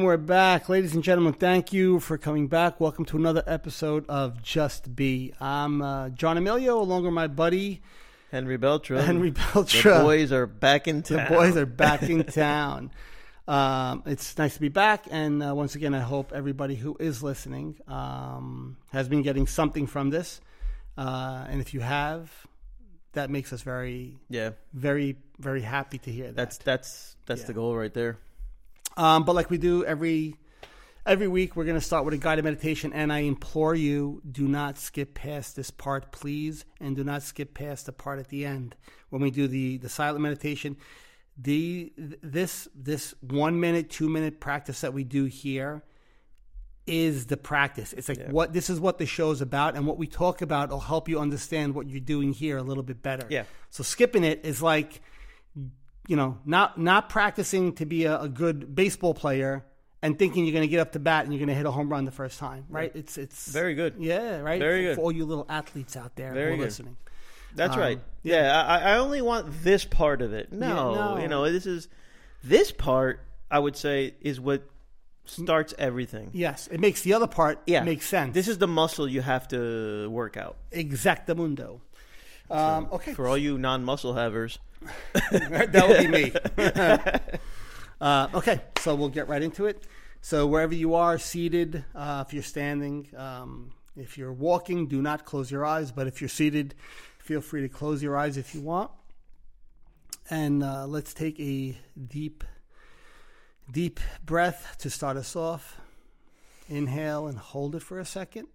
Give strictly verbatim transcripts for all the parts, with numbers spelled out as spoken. And we're back. Ladies and gentlemen, thank you for coming back. Welcome to another episode of Just Be. I'm uh, John Emilio, along with my buddy... Henry Beltran. Henry Beltran. The boys are back in town. The boys are back in town. Um, it's nice to be back. And uh, once again, I hope everybody who is listening um, has been getting something from this. Uh, and if you have... That makes us very, yeah, very, very happy to hear that. That's that's that's yeah. the goal right there. Um, but like we do every every week, we're going to start with a guided meditation. And I implore you, do not skip past this part, please, and do not skip past the part at the end when we do the, the silent meditation. The this this one minute, two minute practice that we do here is the practice. It's like yeah. what this is what the show's about, and what we talk about will help you understand what you're doing here a little bit better. Yeah. So skipping it is like, you know, not not practicing to be a, a good baseball player and thinking you're going to get up to bat and you're going to hit a home run the first time, right? Yeah. It's it's very good. Yeah, right. Very for, good for all you little athletes out there very who are listening. That's um, right. Yeah, yeah I, I only want this part of it. No, yeah, no, you know, this is this part. I would say is what. Starts everything. Yes, it makes the other part yeah. make sense. This is the muscle you have to work out. Exactamundo. Um, so okay. For all you non-muscle havers. That would be me. uh, okay, so we'll get right into it. So wherever you are, seated, uh, if you're standing, um, if you're walking, do not close your eyes. But if you're seated, feel free to close your eyes if you want. And uh, let's take a deep Deep breath to start us off. Inhale and hold it for a second.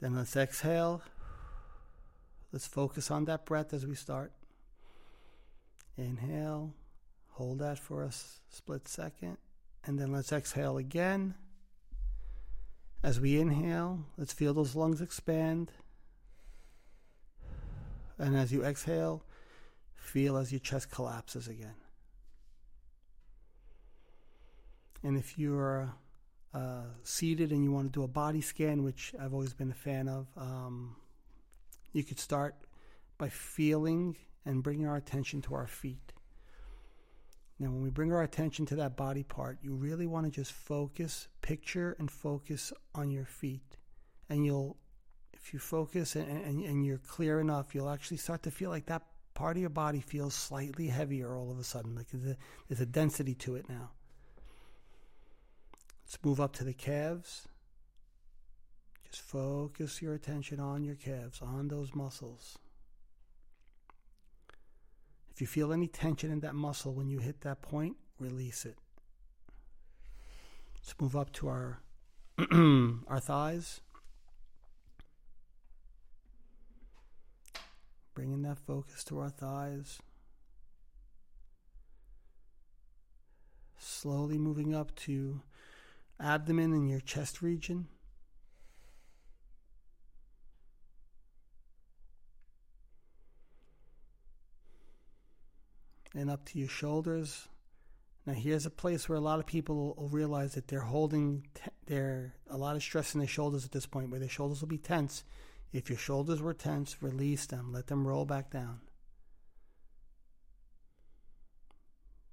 Then let's exhale. Let's focus on that breath as we start. Inhale, hold that for a split second. And then let's exhale again. As we inhale, let's feel those lungs expand. And as you exhale, feel as your chest collapses again. And if you're uh, seated and you want to do a body scan, which I've always been a fan of, um, you could start by feeling and bringing our attention to our feet. Now, when we bring our attention to that body part, you really want to just focus, picture and focus on your feet. And you'll, if you focus and, and, and you're clear enough, you'll actually start to feel like that part of your body feels slightly heavier all of a sudden. Like there's a, there's a density to it now. Let's move up to the calves. Just focus your attention on your calves, on those muscles. If you feel any tension in that muscle when you hit that point, release it. Let's move up to our, our thighs. Bringing that focus to our thighs. Slowly moving up to abdomen and your chest region. And up to your shoulders. Now here's a place where a lot of people will realize that they're holding te- their, a lot of stress in their shoulders at this point, where their shoulders will be tense. If your shoulders were tense, release them. Let them roll back down.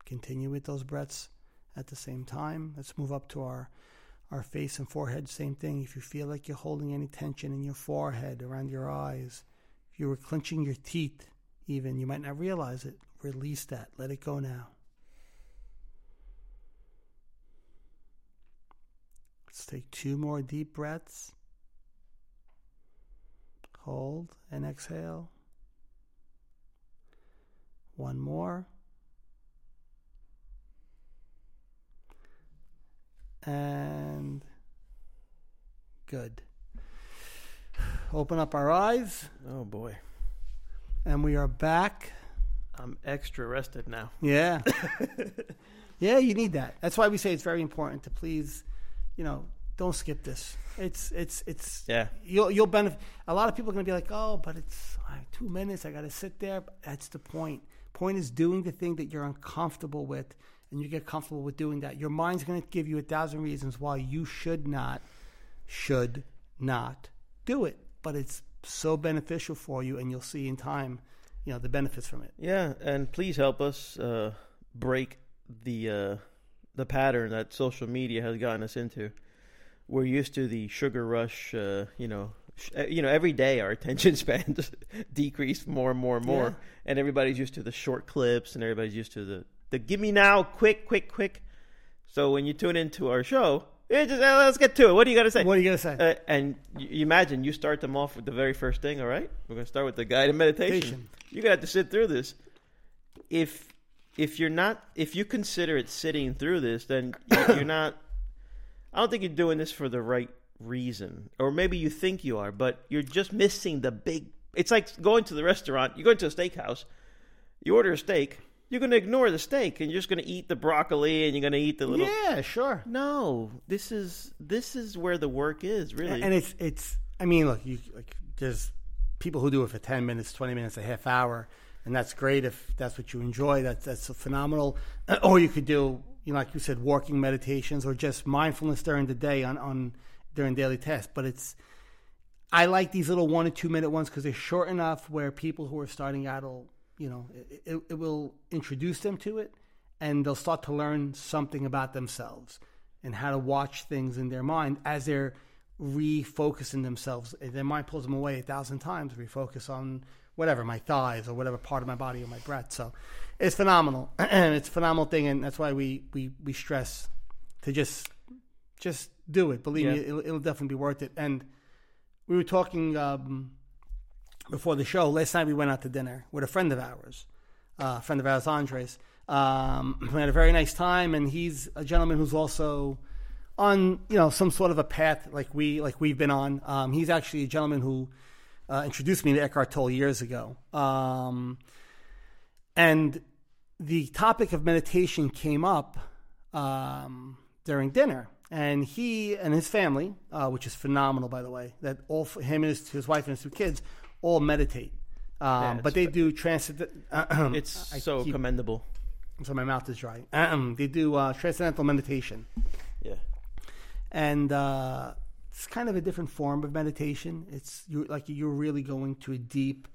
Continue with those breaths. At the same time, let's move up to our, our face and forehead. Same thing. If you feel like you're holding any tension in your forehead, around your eyes, if you were clenching your teeth even, you might not realize it. Release that. Let it go now. Let's take two more deep breaths. Hold and exhale. One more. And good. Open up our eyes. Oh, boy. And we are back. I'm extra rested now. Yeah. Yeah, you need that. That's why we say it's very important to please, you know, don't skip this. It's, it's, it's, yeah. You'll, you'll benefit. A lot of people are going to be like, oh, but it's right, two minutes. I got to sit there. That's the point. Point is doing the thing that you're uncomfortable with. And you get comfortable with doing that. Your mind's going to give you a thousand reasons why you should not, should not do it. But it's so beneficial for you, and you'll see in time, you know, the benefits from it. Yeah, and please help us uh, break the uh, the pattern that social media has gotten us into. We're used to the sugar rush, uh, you know, sh- you know, every day our attention spans decrease more and more and more. Yeah. And everybody's used to the short clips and everybody's used to the, the give me now, quick, quick, quick. So when you tune into our show, just, uh, let's get to it. What do you got to say? What do you got to say? Uh, and you, you imagine you start them off with the very first thing, all right? We're going to start with the guided meditation. You're going to have to sit through this. If if you're not, if you consider it sitting through this, then you're not... I don't think you're doing this for the right reason. Or maybe you think you are, but you're just missing the big... It's like going to the restaurant. You go into a steakhouse. You order a steak. You're going to ignore the steak, and you're just going to eat the broccoli, and you're going to eat the little... Yeah, sure. No, this is this is where the work is, really. And it's... it's. I mean, look, you, like, there's people who do it for ten minutes, twenty minutes, a half hour, and that's great if that's what you enjoy. That's, that's phenomenal. Or you could do... You know, like you said, walking meditations or just mindfulness during the day on, on during daily tasks. But it's, I like these little one or two minute ones because they're short enough where people who are starting out will, you know, it, it will introduce them to it, and they'll start to learn something about themselves and how to watch things in their mind as they're refocusing themselves. Their mind pulls them away a thousand times, refocus on whatever, my thighs or whatever part of my body or my breath. So it's phenomenal. And it's a phenomenal thing. And that's why we, we, we stress to just just do it. Believe yeah. me, it'll, it'll definitely be worth it. And we were talking um, before the show. Last night we went out to dinner with a friend of ours, uh, a friend of ours, Andres. Um, we had a very nice time. And he's a gentleman who's also on, you know, some sort of a path like, we, like we've been on. Um, he's actually a gentleman who... Uh, introduced me to Eckhart Tolle years ago. Um, and the topic of meditation came up um, during dinner. And he and his family, uh, which is phenomenal, by the way, that all him and his, his wife and his two kids all meditate. Um, yeah, but they do transcend... Uh, it's I so keep, commendable. So my mouth is dry. Uh, they do uh, transcendental meditation. Yeah. And... Uh, it's kind of a different form of meditation. It's you're, like you're really going to a deep,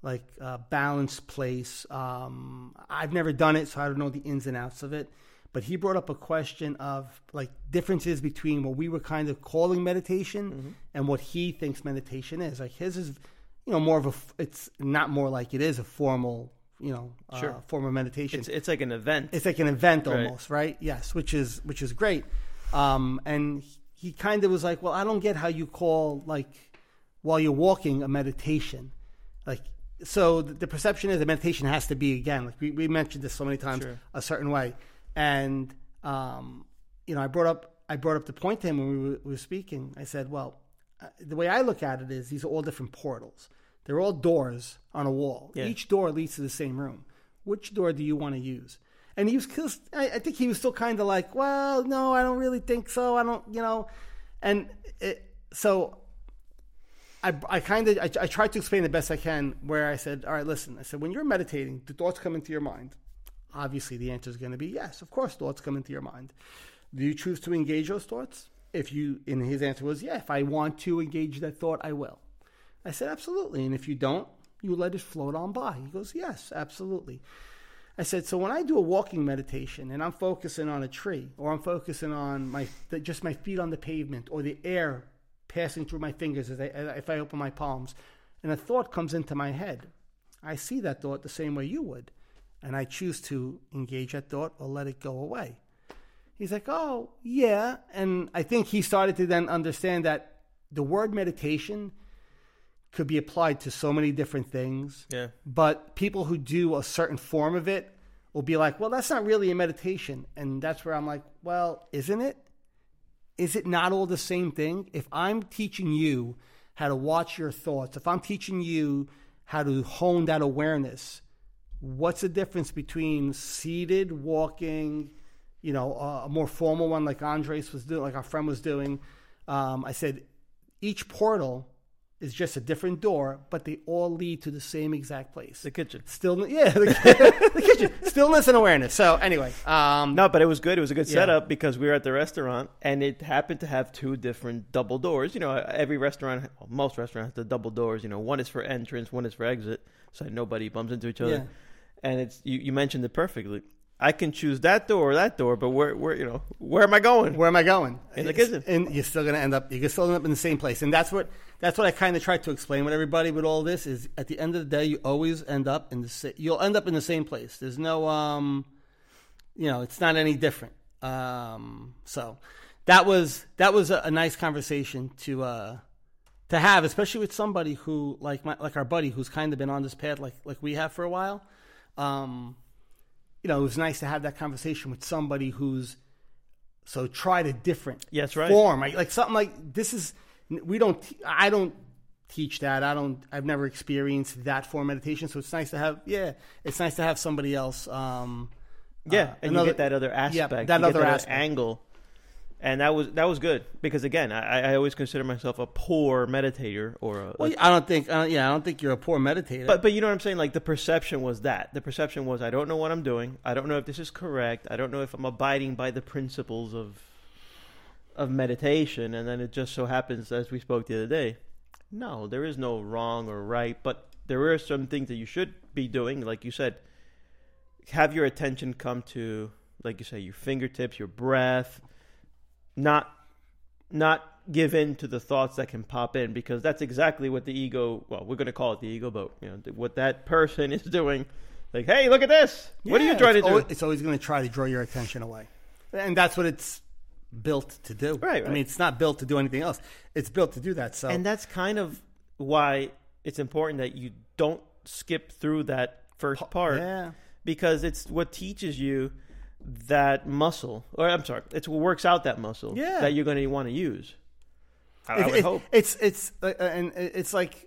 like uh, balanced place. Um, I've never done it, so I don't know the ins and outs of it. But he brought up a question of like differences between what we were kind of calling meditation mm-hmm. and what he thinks meditation is. Like his is, you know, more of a. It's not more like it is a formal, you know, uh, sure. form of meditation. It's, it's like an event. It's like an event almost, right? right? Yes, which is which is great, um, and. He, He kind of was like, well, I don't get how you call, like, while you're walking, a meditation. Like, so the, the perception is that meditation has to be, again, like we, we mentioned this so many times, sure. a certain way. And, um, you know, I brought up I brought up the point to him when we were, we were speaking. I said, well, uh, the way I look at it is these are all different portals. They're all doors on a wall. Yeah. Each door leads to the same room. Which door do you want to use? And he was, I think he was still kind of like, well, no, I don't really think so. I don't, you know. And it, so I, I kind of, I, I tried to explain the best I can where I said, all right, listen. I said, when you're meditating, do thoughts come into your mind? Obviously, the answer is going to be yes. Of course, thoughts come into your mind. Do you choose to engage those thoughts? If you, and his answer was, yeah, if I want to engage that thought, I will. I said, absolutely. And if you don't, you let it float on by. He goes, yes, absolutely. I said, so when I do a walking meditation and I'm focusing on a tree or I'm focusing on my just my feet on the pavement or the air passing through my fingers as I, if I open my palms and a thought comes into my head, I see that thought the same way you would, and I choose to engage that thought or let it go away. He's like, oh, yeah. And I think he started to then understand that the word meditation could be applied to so many different things. Yeah. But people who do a certain form of it will be like, well, that's not really a meditation. And that's where I'm like, well, isn't it? Is it not all the same thing? If I'm teaching you how to watch your thoughts, if I'm teaching you how to hone that awareness, what's the difference between seated, walking, you know, a more formal one like Andres was doing, like our friend was doing. Um, I said, each portal... It's just a different door, but they all lead to the same exact place. The kitchen. Still, yeah, the, the kitchen. Stillness and awareness. So anyway. Um, no, but it was good. It was a good yeah. setup because we were at the restaurant, and it happened to have two different double doors. You know, every restaurant, well, most restaurants have the double doors. You know, one is for entrance, one is for exit, so nobody bumps into each other. Yeah. And it's you, you mentioned it perfectly. I can choose that door or that door, but where, where, you know, where am I going? Where am I going? In the kitchen, and you're still gonna end up. You can still end up in the same place, and that's what that's what I kind of try to explain with everybody with all this is. At the end of the day, you always end up in the you'll end up in the same place. There's no, um, you know, it's not any different. Um, so that was that was a, a nice conversation to uh, to have, especially with somebody who like my like our buddy who's kind of been on this path like like we have for a while. Um, You know, it was nice to have that conversation with somebody who's so tried a different yeah, that's right. form, like, like something like this is we don't. I don't teach that. I don't. I've never experienced that form of meditation. So it's nice to have. Yeah, it's nice to have somebody else. Um, yeah, uh, and another, you get that other aspect, yeah, that you other that angle, and that was that was good because again, I, I always consider myself a poor meditator or a, well, like, I don't think. Uh, yeah, I don't think you're a poor meditator. But but you know what I'm saying? Like the perception was that the perception was I don't know what I'm doing. I don't know if this is correct. I don't know if I'm abiding by the principles of of meditation. And then it just so happens, as we spoke the other day, no, there is no wrong or right. But there are some things that you should be doing, like you said. Have your attention come to, like you say, your fingertips, your breath. Not, not give in to the thoughts that can pop in because that's exactly what the ego. Well, we're going to call it the ego, but you know what that person is doing. Like, hey, look at this. Yeah, what are you trying to do? Always, it's always going to try to draw your attention away, and that's what it's built to do. Right, right. I mean, it's not built to do anything else. It's built to do that. So, and that's kind of why it's important that you don't skip through that first part. Yeah, because it's what teaches you. That muscle, or I'm sorry, it works out that muscle yeah. that you're going to want to use. I, it, I would it, hope it's it's uh, and it's like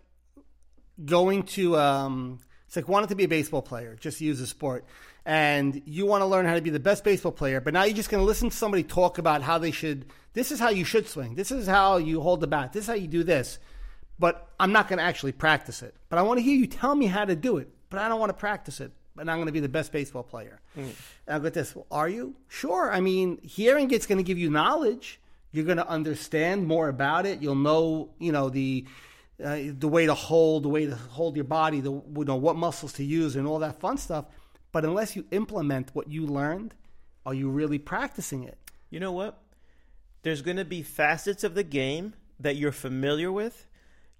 going to um, it's like wanting to be a baseball player, just use a sport, and you want to learn how to be the best baseball player. But now you're just going to listen to somebody talk about how they should. This is how you should swing. This is how you hold the bat. This is how you do this. But I'm not going to actually practice it. But I want to hear you tell me how to do it. But I don't want to practice it. And I'm going to be the best baseball player. Mm. And I'll get this. Well, are you? Sure. I mean, hearing it's going to give you knowledge. You're going to understand more about it. You'll know, you know, the uh, the way to hold, the way to hold your body, the you know what muscles to use, and all that fun stuff. But unless you implement what you learned, are you really practicing it? You know what? There's going to be facets of the game that you're familiar with.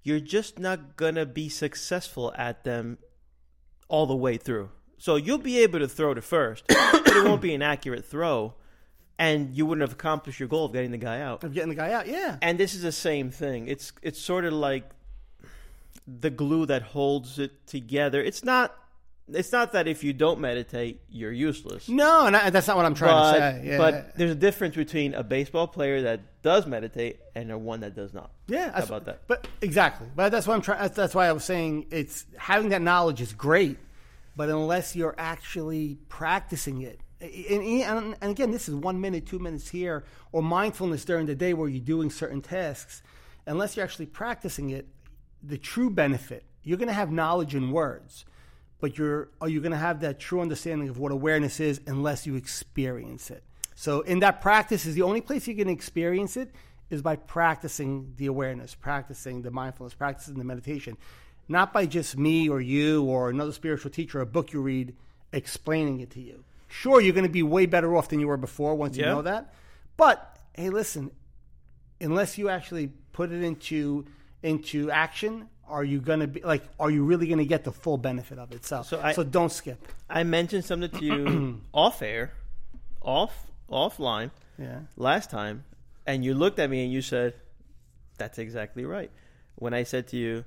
You're just not going to be successful at them all the way through. So you'll be able to throw to first, but it won't be an accurate throw, and you wouldn't have accomplished your goal of getting the guy out. Of getting the guy out, yeah. And this is the same thing. It's it's sort of like the glue that holds it together. It's not it's not that if you don't meditate, you're useless. No, and I, that's not what I'm trying but, to say. Yeah. But there's a difference between a baseball player that does meditate and a one that does not. Yeah, how about that? But exactly. But that's what I'm trying. That's, that's why I was saying it's having that knowledge is great. But unless you're actually practicing it, and, and, and again, this is one minute, two minutes here, or mindfulness during the day where you're doing certain tasks, unless you're actually practicing it, the true benefit, you're going to have knowledge in words, but you're are you going to have that true understanding of what awareness is unless you experience it? So in that practice is the only place you're going to experience it is by practicing the awareness, practicing the mindfulness, practicing the meditation. Not by just me or you or another spiritual teacher or a book you read explaining it to you. Sure, you're going to be way better off than you were before once yeah. you know that. But, hey, listen, unless you actually put it into into action, are you going to be like, are you really going to get the full benefit of it? So, so, I, so don't skip. I mentioned something to you off air, off offline yeah. last time, and you looked at me and you said, that's exactly right. When I said to you,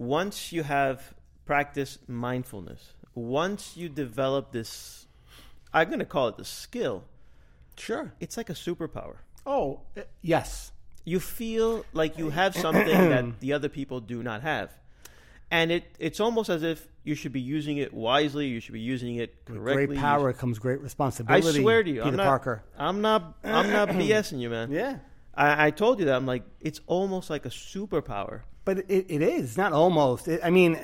once you have practiced mindfulness, once you develop this, I'm going to call it the skill. Sure. It's like a superpower. Oh, uh, yes. You feel like you have something that the other people do not have. And it, it's almost as if you should be using it wisely. You should be using it correctly. With great power comes great responsibility. I swear to you. Peter I'm not, Parker. I'm not, I'm not BSing you, man. Yeah. I, I told you that. I'm like, it's almost like a superpower. But it, it is not almost. It, I mean,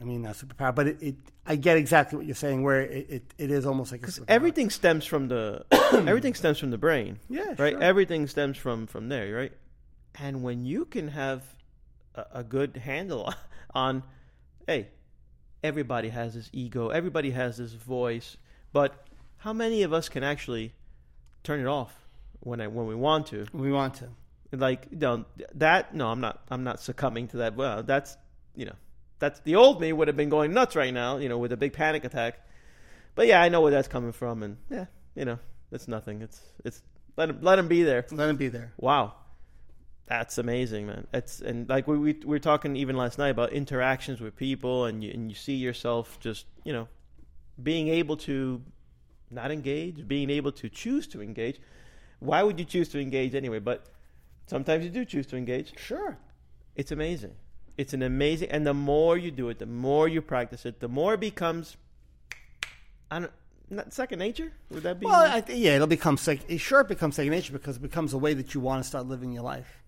I mean not superpower. But it, it, I get exactly what you're saying. Where it, it, it is almost like a superpower. Everything stems from the everything stems from the brain. Yeah, right. Sure. Everything stems from, from there, right? And when you can have a, a good handle on, hey, everybody has this ego. Everybody has this voice. But how many of us can actually turn it off when I, when we want to? We want to. Like, no, that, no, I'm not, I'm not succumbing to that. Well, that's, you know, that's the old me would have been going nuts right now, you know, with a big panic attack. But yeah, I know where that's coming from. And yeah, you know, it's nothing. It's, it's, let him, let him be there. Let him be there. Wow. That's amazing, man. It's, and like we, we, we were talking even last night about interactions with people, and you, and you see yourself just, you know, being able to not engage, being able to choose to engage. Why would you choose to engage anyway? But sometimes you do choose to engage. Sure. It's amazing. It's an amazing, and the more you do it, the more you practice it, the more it becomes, I don't, not second nature? Would that be? Well, I th- yeah, it'll become, sec- it sure it becomes second nature because it becomes a way that you want to start living your life.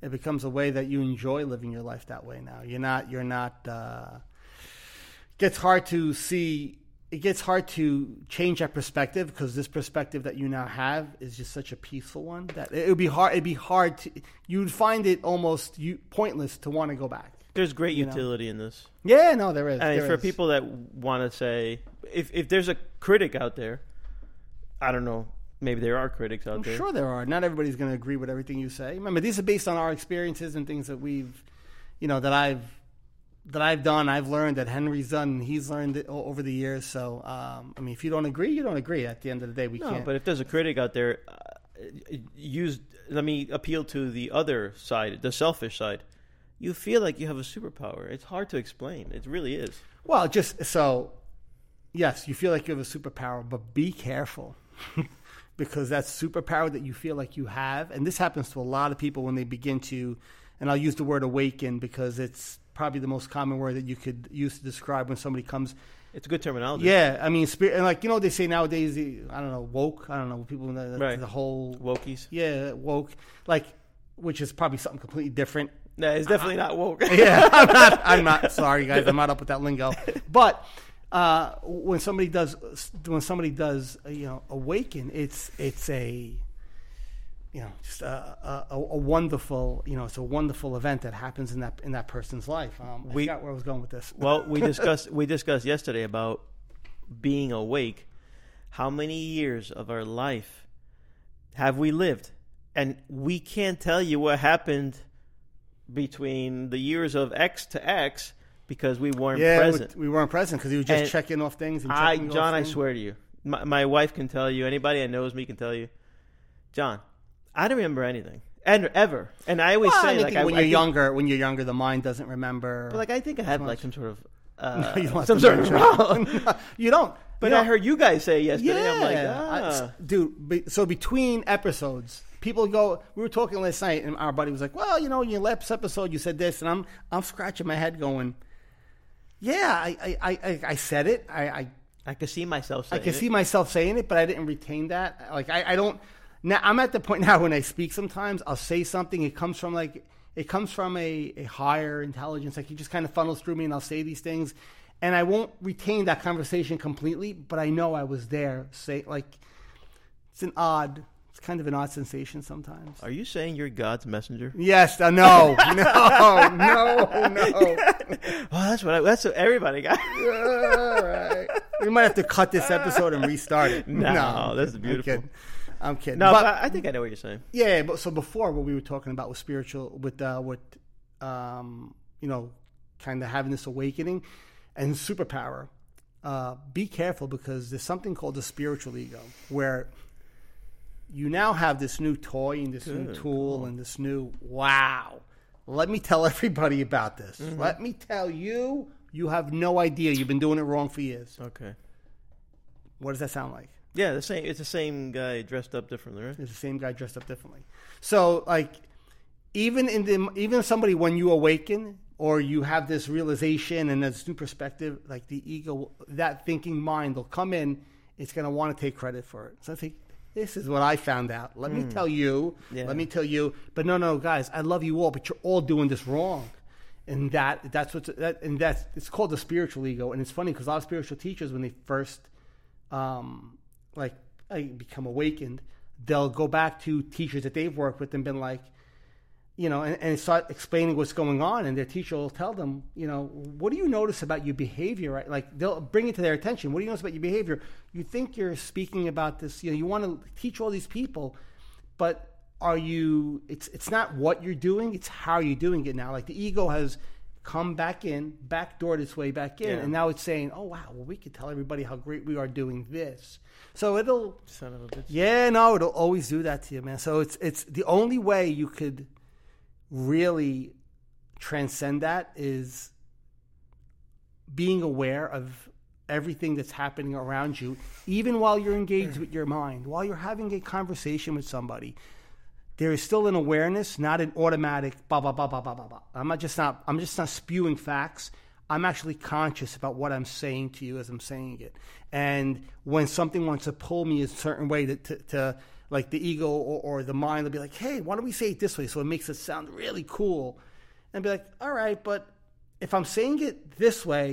It becomes a way that you enjoy living your life that way now. You're not, you're not, uh, it gets hard to see, it gets hard to change that perspective because this perspective that you now have is just such a peaceful one that it would be hard, it'd be hard to, you'd find it almost you, pointless to want to go back. There's great utility you know? in this. Yeah, no, there is. I mean, there for is. people that want to say, if if there's a critic out there, I don't know, maybe there are critics out I'm there. I'm sure there are. Not everybody's going to agree with everything you say. Remember, these are based on our experiences and things that we've, you know, that I've that I've done, I've learned, that Henry's done, and he's learned it over the years. So, um, I mean, if you don't agree, you don't agree. At the end of the day, we no, can't. No, but if there's a critic out there, uh, use. Let me appeal to the other side, the selfish side. You feel like you have a superpower. It's hard to explain. It really is. Well, just so, yes, you feel like you have a superpower, but be careful because that superpower that you feel like you have, and this happens to a lot of people when they begin to, and I'll use the word awaken because it's probably the most common word that you could use to describe when somebody comes. It's a good terminology. Yeah, I mean, spirit, and like, you know what they say nowadays, I don't know, woke, I don't know, people, the, right. the whole. Wokies. Yeah, woke, like, which is probably something completely different. No, it's definitely uh, not woke. yeah, I'm not, I'm not. Sorry, guys, I'm not up with that lingo. But uh, when somebody does, when somebody does, you know, awaken, it's it's a, you know, just a, a, a wonderful, you know, it's a wonderful event that happens in that in that person's life. Um, we, I forgot where I was going with this. well, we discussed we discussed yesterday about being awake. How many years of our life have we lived, and we can't tell you what happened between the years of X to X because we weren't yeah, present. We weren't present because he was just and checking off things. And I, John, off things. I swear to you, my, my wife can tell you, anybody that knows me can tell you, John, I don't remember anything and ever. And I always well, say I mean, like, I, when I, you're I younger, think, when you're younger, the mind doesn't remember. But like, I think I have like some sort of, uh, no, you don't some sort of, no, you don't, but you don't. I heard you guys say yesterday. Yeah. I'm like, ah. I, dude. So between episodes, people go, we were talking last night, and our buddy was like, well, you know, in your last episode, you said this, and I'm I'm scratching my head going, yeah, I I, I, I said it. I, I I could see myself saying it. I could it. see myself saying it, but I didn't retain that. Like, I, I don't, now I'm at the point now when I speak sometimes, I'll say something, it comes from like, it comes from a, a higher intelligence, like it just kind of funnels through me, and I'll say these things, and I won't retain that conversation completely, but I know I was there, say, like, it's an odd It's kind of an odd sensation sometimes. Are you saying you're God's messenger? Yes. Uh, no. no. No. No. Well, that's what I, that's what everybody got. All right. We might have to cut this episode and restart it. No, no that's beautiful. I'm kidding. I'm kidding. No, but, but I think I know what you're saying. Yeah. But so before, what we were talking about was spiritual, with uh, with um, you know, kind of having this awakening and superpower. Uh, be careful because there's something called the spiritual ego, where you now have this new toy and this Good, new tool cool. and this new, wow, let me tell everybody about this. Mm-hmm. Let me tell you, you have no idea. You've been doing it wrong for years. Okay. What does that sound like? Yeah, the same. It's the same guy dressed up differently, right? It's the same guy dressed up differently. So, like, even in the, even somebody, when you awaken or you have this realization and this new perspective, like the ego, that thinking mind will come in. It's going to want to take credit for it. So I think, this is what I found out. Let mm. me tell you. Yeah. Let me tell you. But no, no, guys, I love you all, but you're all doing this wrong. And that that's what's that, and that's it's called the spiritual ego. And it's funny because a lot of spiritual teachers, when they first um, like become awakened, they'll go back to teachers that they've worked with and been like, you know, and, and start explaining what's going on, and their teacher will tell them, you know, what do you notice about your behavior? Right? Like, they'll bring it to their attention. What do you notice about your behavior? You think you're speaking about this, you know, you want to teach all these people, but are you, it's it's not what you're doing, it's how you're doing it now. Like, the ego has come back in, backdoored its way back in, yeah. and now it's saying, oh, wow, well, we could tell everybody how great we are doing this. So it'll... Son of a bitch. Yeah, no, it'll always do that to you, man. So it's it's the only way you could... really transcend that is being aware of everything that's happening around you, even while you're engaged with your mind, while you're having a conversation with somebody. There is still an awareness, not an automatic blah blah blah blah blah blah. I'm not just not I'm just not spewing facts. I'm actually conscious about what I'm saying to you as I'm saying it. And when something wants to pull me a certain way to to, to like the ego or, or the mind will be like, hey, why don't we say it this way? So it makes it sound really cool. And be like, all right, but if I'm saying it this way,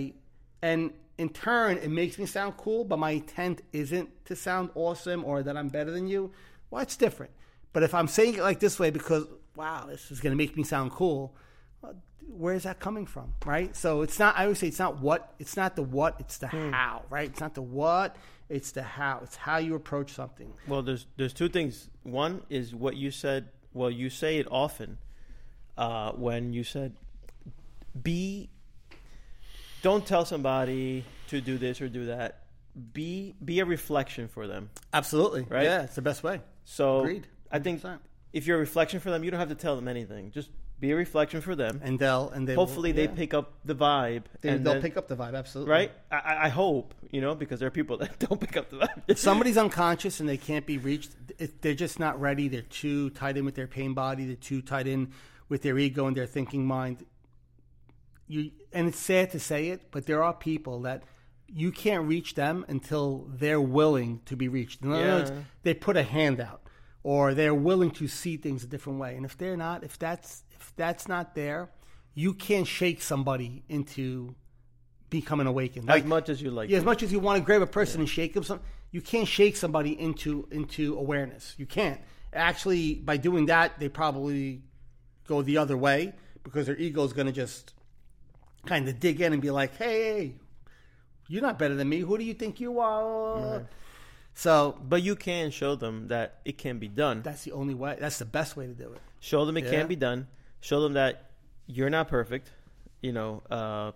and in turn it makes me sound cool, but my intent isn't to sound awesome or that I'm better than you, well, it's different. But if I'm saying it like this way because, wow, this is going to make me sound cool, well, where is that coming from, right? So it's not, I always say it's not what, it's not the what, it's the hmm. how, right? It's not the what. It's the how. It's how you approach something. Well, there's there's two things. One is what you said. Well, you say it often uh, when you said, "Be." Don't tell somebody to do this or do that. Be be a reflection for them. Absolutely. Right. Yeah, it's the best way. So agreed. I think one hundred percent If you're a reflection for them, you don't have to tell them anything. Just be a reflection for them, and they'll and they hopefully will, yeah. they pick up the vibe. They, and they'll then, pick up the vibe, absolutely. Right? I, I hope, you know, because there are people that don't pick up the vibe. If somebody's unconscious and they can't be reached, if they're just not ready. They're too tied in with their pain body. They're too tied in with their ego and their thinking mind. You and it's sad to say it, but there are people that you can't reach them until they're willing to be reached. In other yeah. words, they put a hand out, or they're willing to see things a different way. And if they're not, if that's If that's not there, you can't shake somebody into becoming awakened. Like, as much as you like. Yeah, as much as you want to grab a person yeah. and shake them, some, you can't shake somebody into into awareness. You can't. Actually, by doing that, they probably go the other way because their ego is going to just kind of dig in and be like, hey, you're not better than me. Who do you think you are? Right. So, but you can show them that it can be done. That's the only way. That's the best way to do it. Show them it yeah. can be done. Show them that you're not perfect. You know, uh,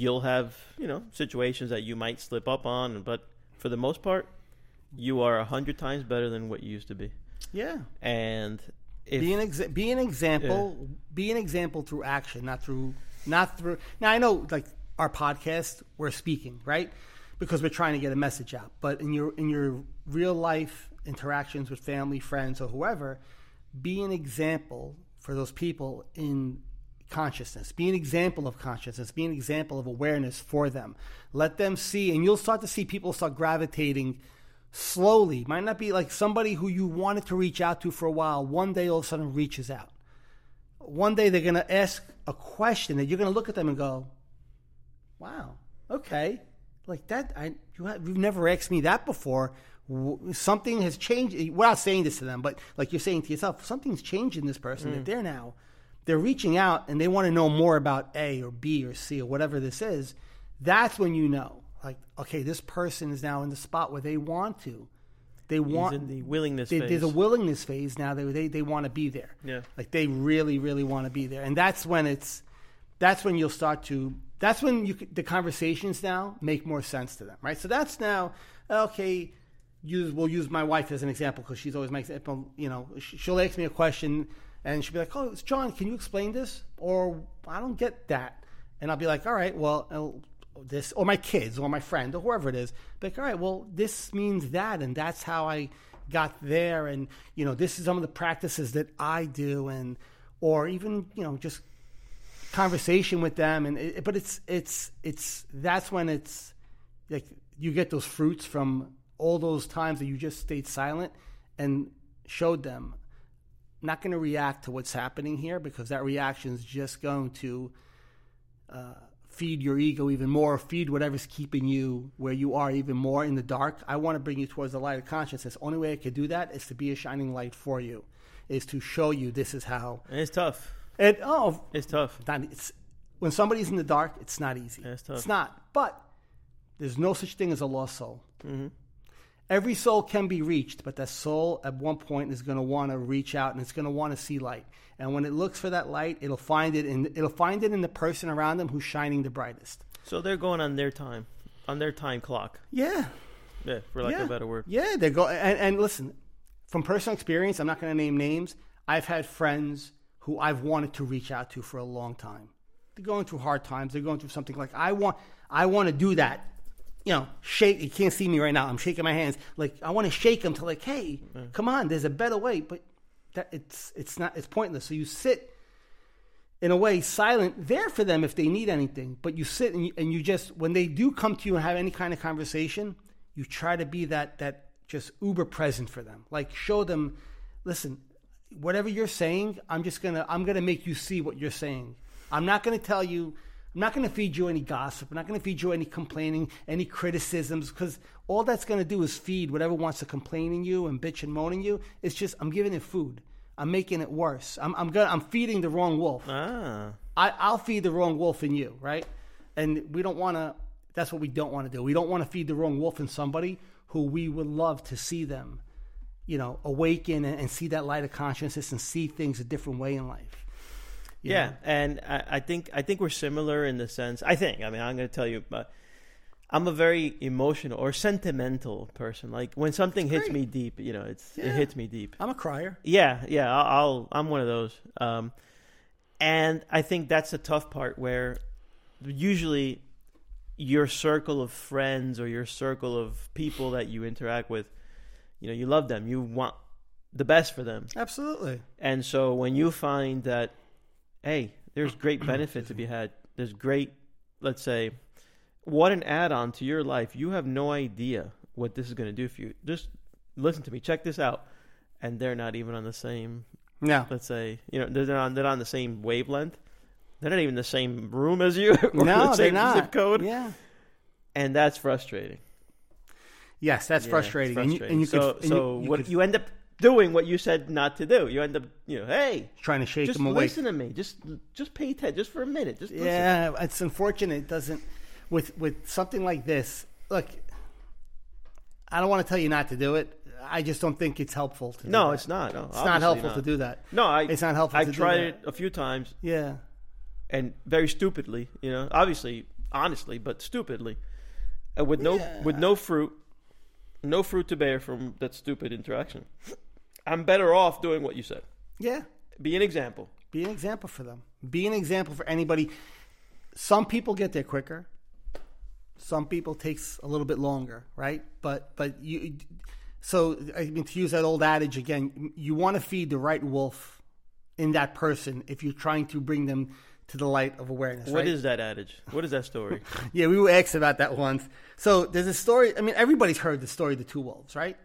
you'll have, you know, situations that you might slip up on, but for the most part, you are a hundred times better than what you used to be. Yeah. And if, be an exa- be an example. Yeah. Be an example through action, not through not through. Now I know, like our podcast, we're speaking, right? Because we're trying to get a message out. But in your in your real life interactions with family, friends, or whoever, be an example for those people in consciousness. Be an example of consciousness. Be an example of awareness for them. Let them see, and you'll start to see people start gravitating slowly. Might not be like somebody who you wanted to reach out to for a while. One day, all of a sudden, reaches out. One day, they're going to ask a question that you're going to look at them and go, wow, okay. Like that, I, you have, you've never asked me that before. Something has changed. We're not saying this to them, but like you're saying to yourself, something's changed in this person. Mm. That they're now, they're reaching out and they want to know more about A or B or C or whatever this is. That's when you know, like, okay, this person is now in the spot where they want to. They want He's in the willingness they, phase. There's a willingness phase now. They they they want to be there. Yeah, like they really really want to be there, and that's when it's, that's when you'll start to. That's when you the conversations now make more sense to them, right? So that's now okay. Use, we'll use my wife as an example because she's always my example. You know, she'll ask me a question and she'll be like, oh, it's John, can you explain this? Or I don't get that. And I'll be like, all right, well, this, or my kids or my friend or whoever it is. Be like, all right, well, this means that and that's how I got there. And, you know, this is some of the practices that I do. And, or even, you know, just conversation with them. And, it, but it's, it's, it's, that's when it's like you get those fruits from all those times that you just stayed silent and showed them, not going to react to what's happening here because that reaction is just going to uh, feed your ego even more, feed whatever's keeping you where you are even more in the dark. I want to bring you towards the light of consciousness. Only way I could do that is to be a shining light for you. is to show you this is how. And it's tough. And oh, it's tough. Not, it's, when somebody's in the dark, it's not easy. Yeah, it's tough. It's not. But there's no such thing as a lost soul. Mm-hmm. Every soul can be reached, but that soul at one point is going to want to reach out and it's going to want to see light. And when it looks for that light, it'll find it in it'll find it in the person around them who's shining the brightest. So they're going on their time, on their time clock. Yeah. Yeah, for lack yeah. of a better word. Yeah, they go and, and listen, from personal experience, I'm not going to name names. I've had friends who I've wanted to reach out to for a long time. They're going through hard times. They're going through something like I want. I want to do that. You know, shake. You can't see me right now. I'm shaking my hands. Like I want to shake them to like, hey, yeah. come on. There's a better way, but that, it's it's not. It's pointless. So you sit in a way silent there for them if they need anything. But you sit and you, and you just when they do come to you and have any kind of conversation, you try to be that that just uber present for them. Like show them, listen, whatever you're saying, I'm just gonna I'm gonna make you see what you're saying. I'm not gonna tell you. I'm not going to feed you any gossip. I'm not going to feed you any complaining, any criticisms, because all that's going to do is feed whatever wants to complain in you and bitch and moan in you. It's just I'm giving it food. I'm making it worse. I'm I'm gonna, I'm feeding the wrong wolf. Ah. I, I'll feed the wrong wolf in you, right? And we don't want to. That's what we don't want to do. We don't want to feed the wrong wolf in somebody who we would love to see them, you know, awaken and, and see that light of consciousness and see things a different way in life. You yeah, know. and I, I think I think we're similar in the sense. I think I mean I'm going to tell you, but I'm a very emotional or sentimental person. Like when something hits me deep, you know, it's yeah. it hits me deep. I'm a crier. Yeah, yeah. I'll, I'll I'm one of those. Um, and I think that's the tough part where usually your circle of friends or your circle of people that you interact with, you know, you love them, you want the best for them. Absolutely. And so when you find that. Hey, there's great benefit to be had. There's great, let's say, what an add-on to your life. You have no idea what this is going to do for you. Just listen to me. Check this out. And they're not even on the same, no. let's say, you know, they're on they're on the same wavelength. They're not even the same room as you. Or no, the same they're not. Zip code. Yeah. And that's frustrating. Yes, that's yeah, frustrating. frustrating. And you, and you so could, and so you, what you, could, you end up... doing what you said not to do. You end up, you know, hey. Trying to shake them away. Just listen to me. Just just pay attention. Just for a minute. Just listen. Yeah, it's unfortunate. It doesn't, with, with something like this, look, I don't want to tell you not to do it. I just don't think it's helpful to do No, that. it's not. No, it's not helpful not. to do that. No, I, it's not helpful I to do that. I tried it a few times. Yeah. And very stupidly, you know, obviously, honestly, but stupidly. Uh, with no yeah. with no fruit, no fruit to bear from that stupid interaction. I'm better off doing what you said. Yeah. Be an example. Be an example for them. Be an example for anybody. Some people get there quicker. Some people takes a little bit longer, right? But but you, so I mean to use that old adage again, you want to feed the right wolf in that person if you're trying to bring them to the light of awareness. What right? is that adage? What is that story? Yeah, we were asked about that once. So there's a story. I mean, everybody's heard the story of the two wolves, right?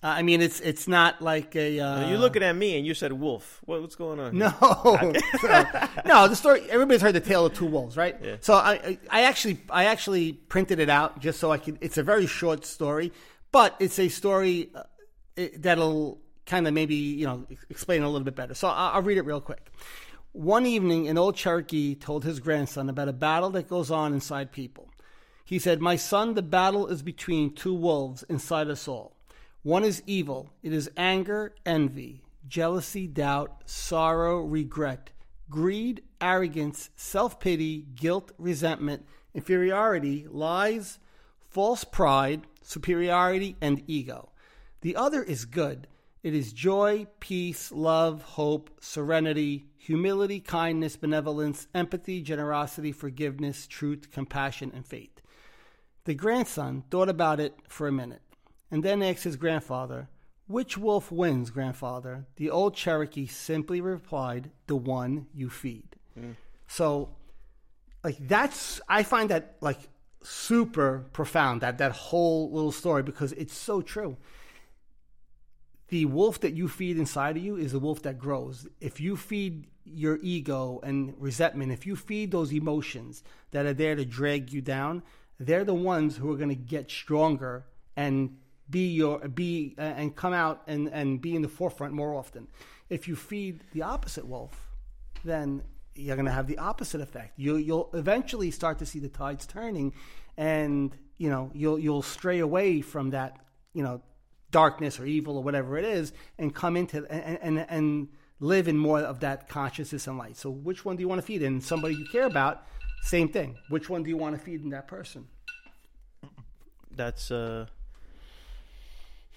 Uh, I mean, it's it's not like a... Uh, you're looking at me and you said wolf. What, what's going on here? No. so, no, the story... Everybody's heard the tale of two wolves, right? Yeah. So I I actually I actually printed it out just so I could... It's a very short story, but it's a story that'll kind of maybe, you know, explain it a little bit better. So I'll, I'll read it real quick. One evening, an old Cherokee told his grandson about a battle that goes on inside people. He said, "My son, the battle is between two wolves inside us all. One is evil. It is anger, envy, jealousy, doubt, sorrow, regret, greed, arrogance, self-pity, guilt, resentment, inferiority, lies, false pride, superiority, and ego. The other is good. It is joy, peace, love, hope, serenity, humility, kindness, benevolence, empathy, generosity, forgiveness, truth, compassion, and faith." The grandson thought about it for a minute, and then asked his grandfather, "Which wolf wins, grandfather?" The old Cherokee simply replied, "The one you feed." Mm. So, like, that's, I find that, like, super profound, that, that whole little story, because it's so true. The wolf that you feed inside of you is the wolf that grows. If you feed your ego and resentment, if you feed those emotions that are there to drag you down, they're the ones who are going to get stronger and be your be uh, and come out and, and be in the forefront more often. If you feed the opposite wolf, then you're going to have the opposite effect. You, you'll eventually start to see the tides turning, and you know you'll you'll stray away from that you know darkness or evil or whatever it is, and come into and and, and live in more of that consciousness and light. So which one do you want to feed in? Somebody you care about, same thing. Which one do you want to feed in that person? That's uh,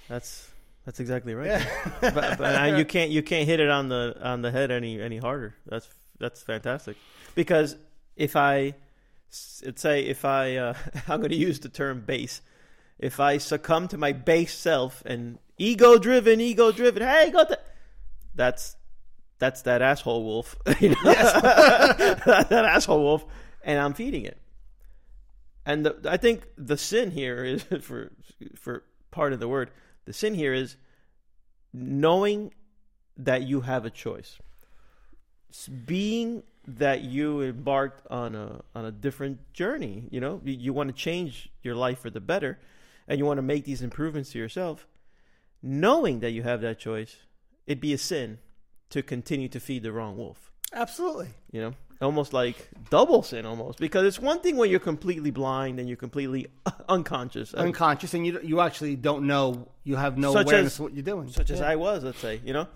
that's that's exactly right. Yeah. but, but I, you can't you can't hit it on the on the head any any harder. That's That's fantastic, because if I, let's say if I, uh, I'm going to use the term base. If I succumb to my base self and ego driven, ego driven, hey, got that. That's that's that asshole wolf, you know? Yes. that, that asshole wolf, and I'm feeding it. And the, I think the sin here is for for part of the word. The sin here is knowing that you have a choice. Being that you embarked on a on a different journey, you know, you, you want to change your life for the better, and you want to make these improvements to yourself, knowing that you have that choice, it'd be a sin to continue to feed the wrong wolf. Absolutely. You know, almost like double sin almost, because it's one thing when you're completely blind and you're completely unconscious. Unconscious, and you you actually don't know, you have no awareness of what you're doing. Such yeah. as I was, let's say, you know,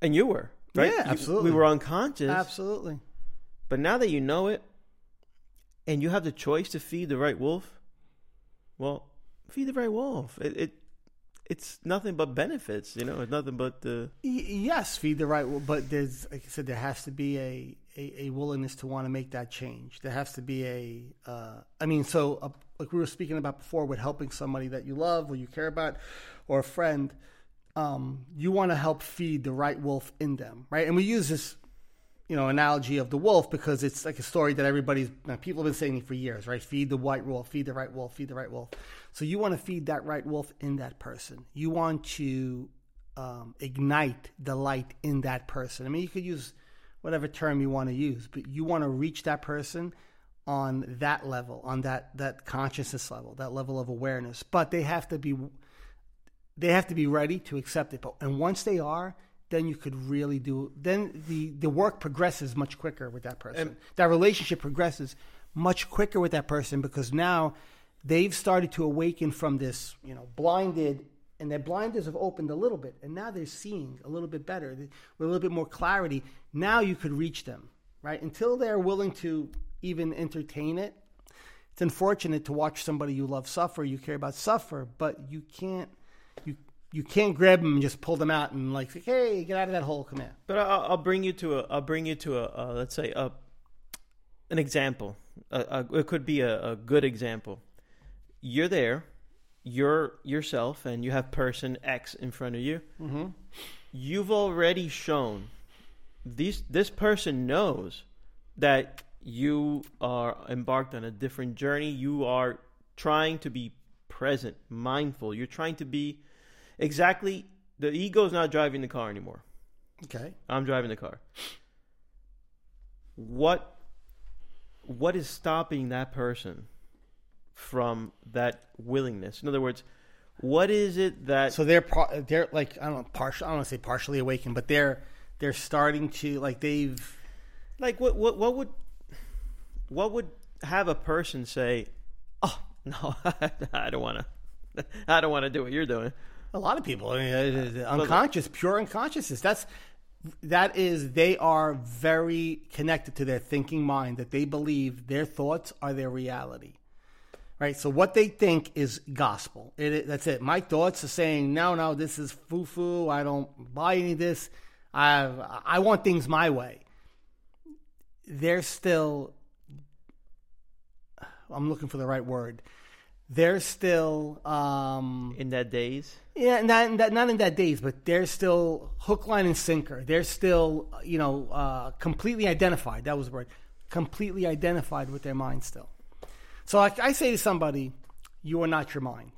and you were. Right? Yeah, absolutely. You, we were unconscious. Absolutely. But now that you know it, and you have the choice to feed the right wolf, well, feed the right wolf. It, it it's nothing but benefits, you know. It's nothing but the uh... yes, feed the right wolf. But there's, like I said, there has to be a, a, a willingness to want to make that change. There has to be a. Uh, I mean, so a, like we were speaking about before, with helping somebody that you love or you care about, or a friend. Um, you want to help feed the right wolf in them, right? And we use this, you know, analogy of the wolf because it's like a story that everybody's, people have been saying for years, right? Feed the white wolf, feed the right wolf, feed the right wolf. So you want to feed that right wolf in that person. You want to um, ignite the light in that person. I mean, you could use whatever term you want to use, but you want to reach that person on that level, on that that consciousness level, that level of awareness. But they have to be... They have to be ready to accept it. And once they are, then you could really do, then the, the work progresses much quicker with that person. And that relationship progresses much quicker with that person, because now they've started to awaken from this, you know, blinded, and their blinders have opened a little bit, and now they're seeing a little bit better, with a little bit more clarity. Now you could reach them, right? Until they're willing to even entertain it. It's unfortunate to watch somebody you love suffer, you care about suffer, but you can't, You you can't grab them and just pull them out and like, hey, get out of that hole, come in. But I'll, I'll bring you to a I'll bring you to a uh, let's say a an example. A, a, it could be a, a good example. You're there, you're yourself, and you have person X in front of you. Mm-hmm. You've already shown these. This person knows that you are embarked on a different journey. You are trying to be present, mindful. You're trying to be exactly, the ego's not driving the car anymore. Okay. I'm driving the car. What what is stopping that person from that willingness? In other words, what is it that So they're par- they're like I don't know, partial I don't want to say partially awakened, but they're they're starting to like they've like what what what would what would have a person say, "Oh, no, I don't want to. I don't want to do what you're doing." A lot of people, I mean, unconscious, pure unconsciousness. That's that is. They are very connected to their thinking mind. That they believe their thoughts are their reality, right? So what they think is gospel. It, that's it. My thoughts are saying, no, no, this is foo foo. I don't buy any of this. I I want things my way. They're still. I'm looking for the right word. They're still um, in that daze. Yeah, not in that, not in that daze, but they're still hook, line, and sinker. They're still, you know, uh, completely identified. That was the word. Completely identified with their mind still. So, like I say to somebody, you are not your mind.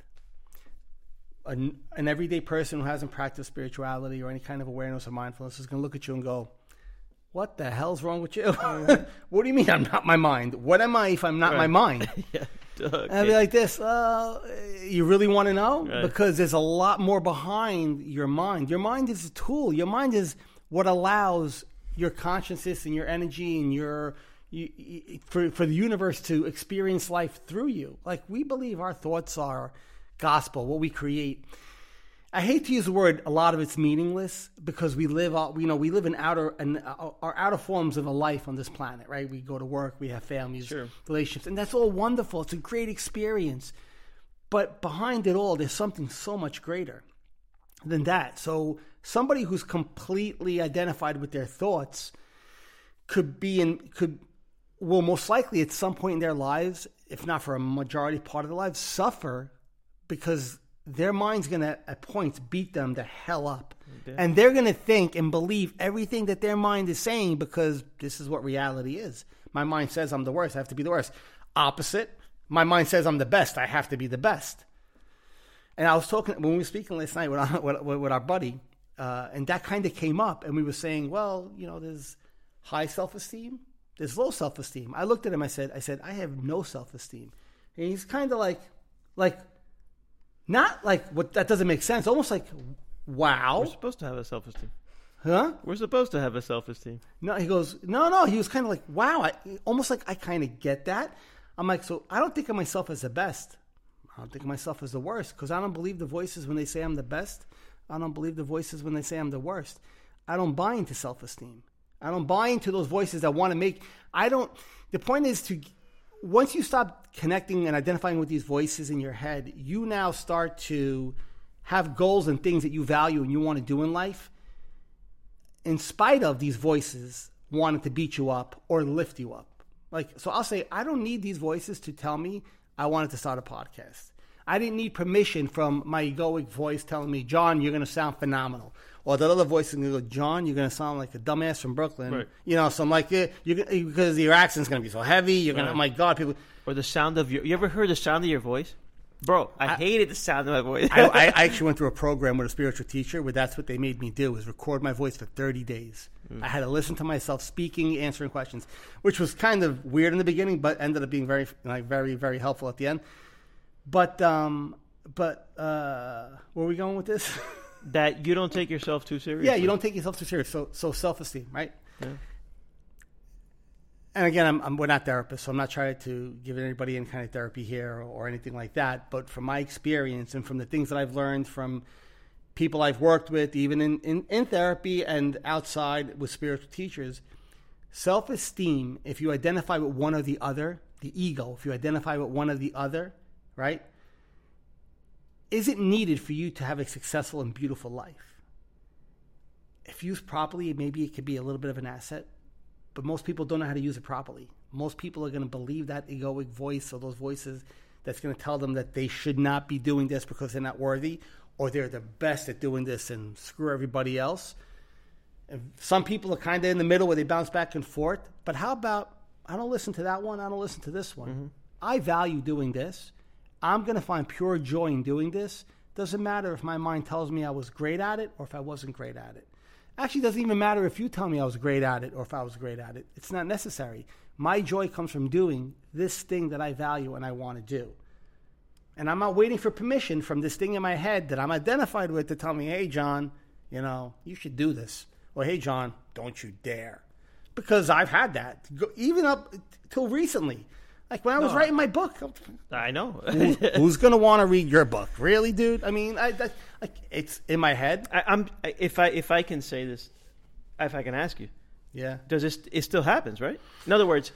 An, an everyday person who hasn't practiced spirituality or any kind of awareness or mindfulness is going to look at you and go, what the hell's wrong with you? What do you mean I'm not my mind? What am I if I'm not right. my mind? Yeah. Okay. I'd be like this. Uh, you really want to know? Right. Because there's a lot more behind your mind. Your mind is a tool. Your mind is what allows your consciousness and your energy and your you, you, for for the universe to experience life through you. Like, we believe our thoughts are gospel, what we create. I hate to use the word. A lot of it's meaningless because we live, you know, we live in outer and our outer forms of a life on this planet, right? We go to work, we have families, sure. relationships, and that's all wonderful. It's a great experience, but behind it all, there's something so much greater than that. So somebody who's completely identified with their thoughts could be in could will most likely at some point in their lives, if not for a majority part of their lives, suffer because their mind's going to, at points, beat them the hell up. Yeah. And they're going to think and believe everything that their mind is saying because this is what reality is. My mind says I'm the worst. I have to be the worst. Opposite, my mind says I'm the best. I have to be the best. And I was talking, when we were speaking last night with our, with, with our buddy, uh, and that kind of came up, and we were saying, well, you know, there's high self-esteem. There's low self-esteem. I looked at him. I said, I said, I have no self-esteem. And he's kind of like, like, Not like what that doesn't make sense. Almost like, wow. We're supposed to have a self-esteem, huh? We're supposed to have a self-esteem. No, he goes, no, no. He was kind of like, wow. I, almost like I kind of get that. I'm like, so I don't think of myself as the best. I don't think of myself as the worst because I don't believe the voices when they say I'm the best. I don't believe the voices when they say I'm the worst. I don't buy into self-esteem. I don't buy into those voices that want to make. I don't. The point is to. Once you stop connecting and identifying with these voices in your head, you now start to have goals and things that you value and you want to do in life in spite of these voices wanting to beat you up or lift you up. Like, so I'll say, I don't need these voices to tell me I wanted to start a podcast. I didn't need permission from my egoic voice telling me, John, you're going to sound phenomenal. Or that other voice is going to go, John, you're going to sound like a dumbass from Brooklyn. Right. You know, so I'm like, yeah, you're, because your accent's going to be so heavy. You're going to, oh my God, people. Or the sound of your, you ever heard the sound of your voice? Bro, I, I hated the sound of my voice. I, I actually went through a program with a spiritual teacher where that's what they made me do, was record my voice for thirty days. Mm. I had to listen to myself speaking, answering questions, which was kind of weird in the beginning, but ended up being very, like, very, very helpful at the end. But um, but uh, where are we going with this? That you don't take yourself too seriously. Yeah, you don't take yourself too serious. So so self-esteem, right? Yeah. And again, I'm, I'm we're not therapists, so I'm not trying to give anybody any kind of therapy here or, or anything like that. But from my experience and from the things that I've learned from people I've worked with, even in, in, in therapy and outside with spiritual teachers, self-esteem, if you identify with one or the other, the ego, if you identify with one or the other, right, isn't needed for you to have a successful and beautiful life. If used properly, maybe it could be a little bit of an asset, but most people don't know how to use it properly. Most people are going to believe that egoic voice or those voices that's going to tell them that they should not be doing this because they're not worthy or they're the best at doing this and screw everybody else. And some people are kind of in the middle where they bounce back and forth, but how about, I don't listen to that one, I don't listen to this one. Mm-hmm. I value doing this. I'm going to find pure joy in doing this. Doesn't matter if my mind tells me I was great at it or if I wasn't great at it. Actually, it doesn't even matter if you tell me I was great at it or if I was great at it. It's not necessary. My joy comes from doing this thing that I value and I want to do. And I'm not waiting for permission from this thing in my head that I'm identified with to tell me, hey, John, you know, you should do this. Or, hey, John, don't you dare. Because I've had that. Even up till recently. Like when I was no, writing my book. I know. who, who's going to want to read your book? Really, dude? I mean, I, that, like, it's in my head. I, I'm if I if I can say this, if I can ask you. Yeah. Does this, it still happens, right? In other words,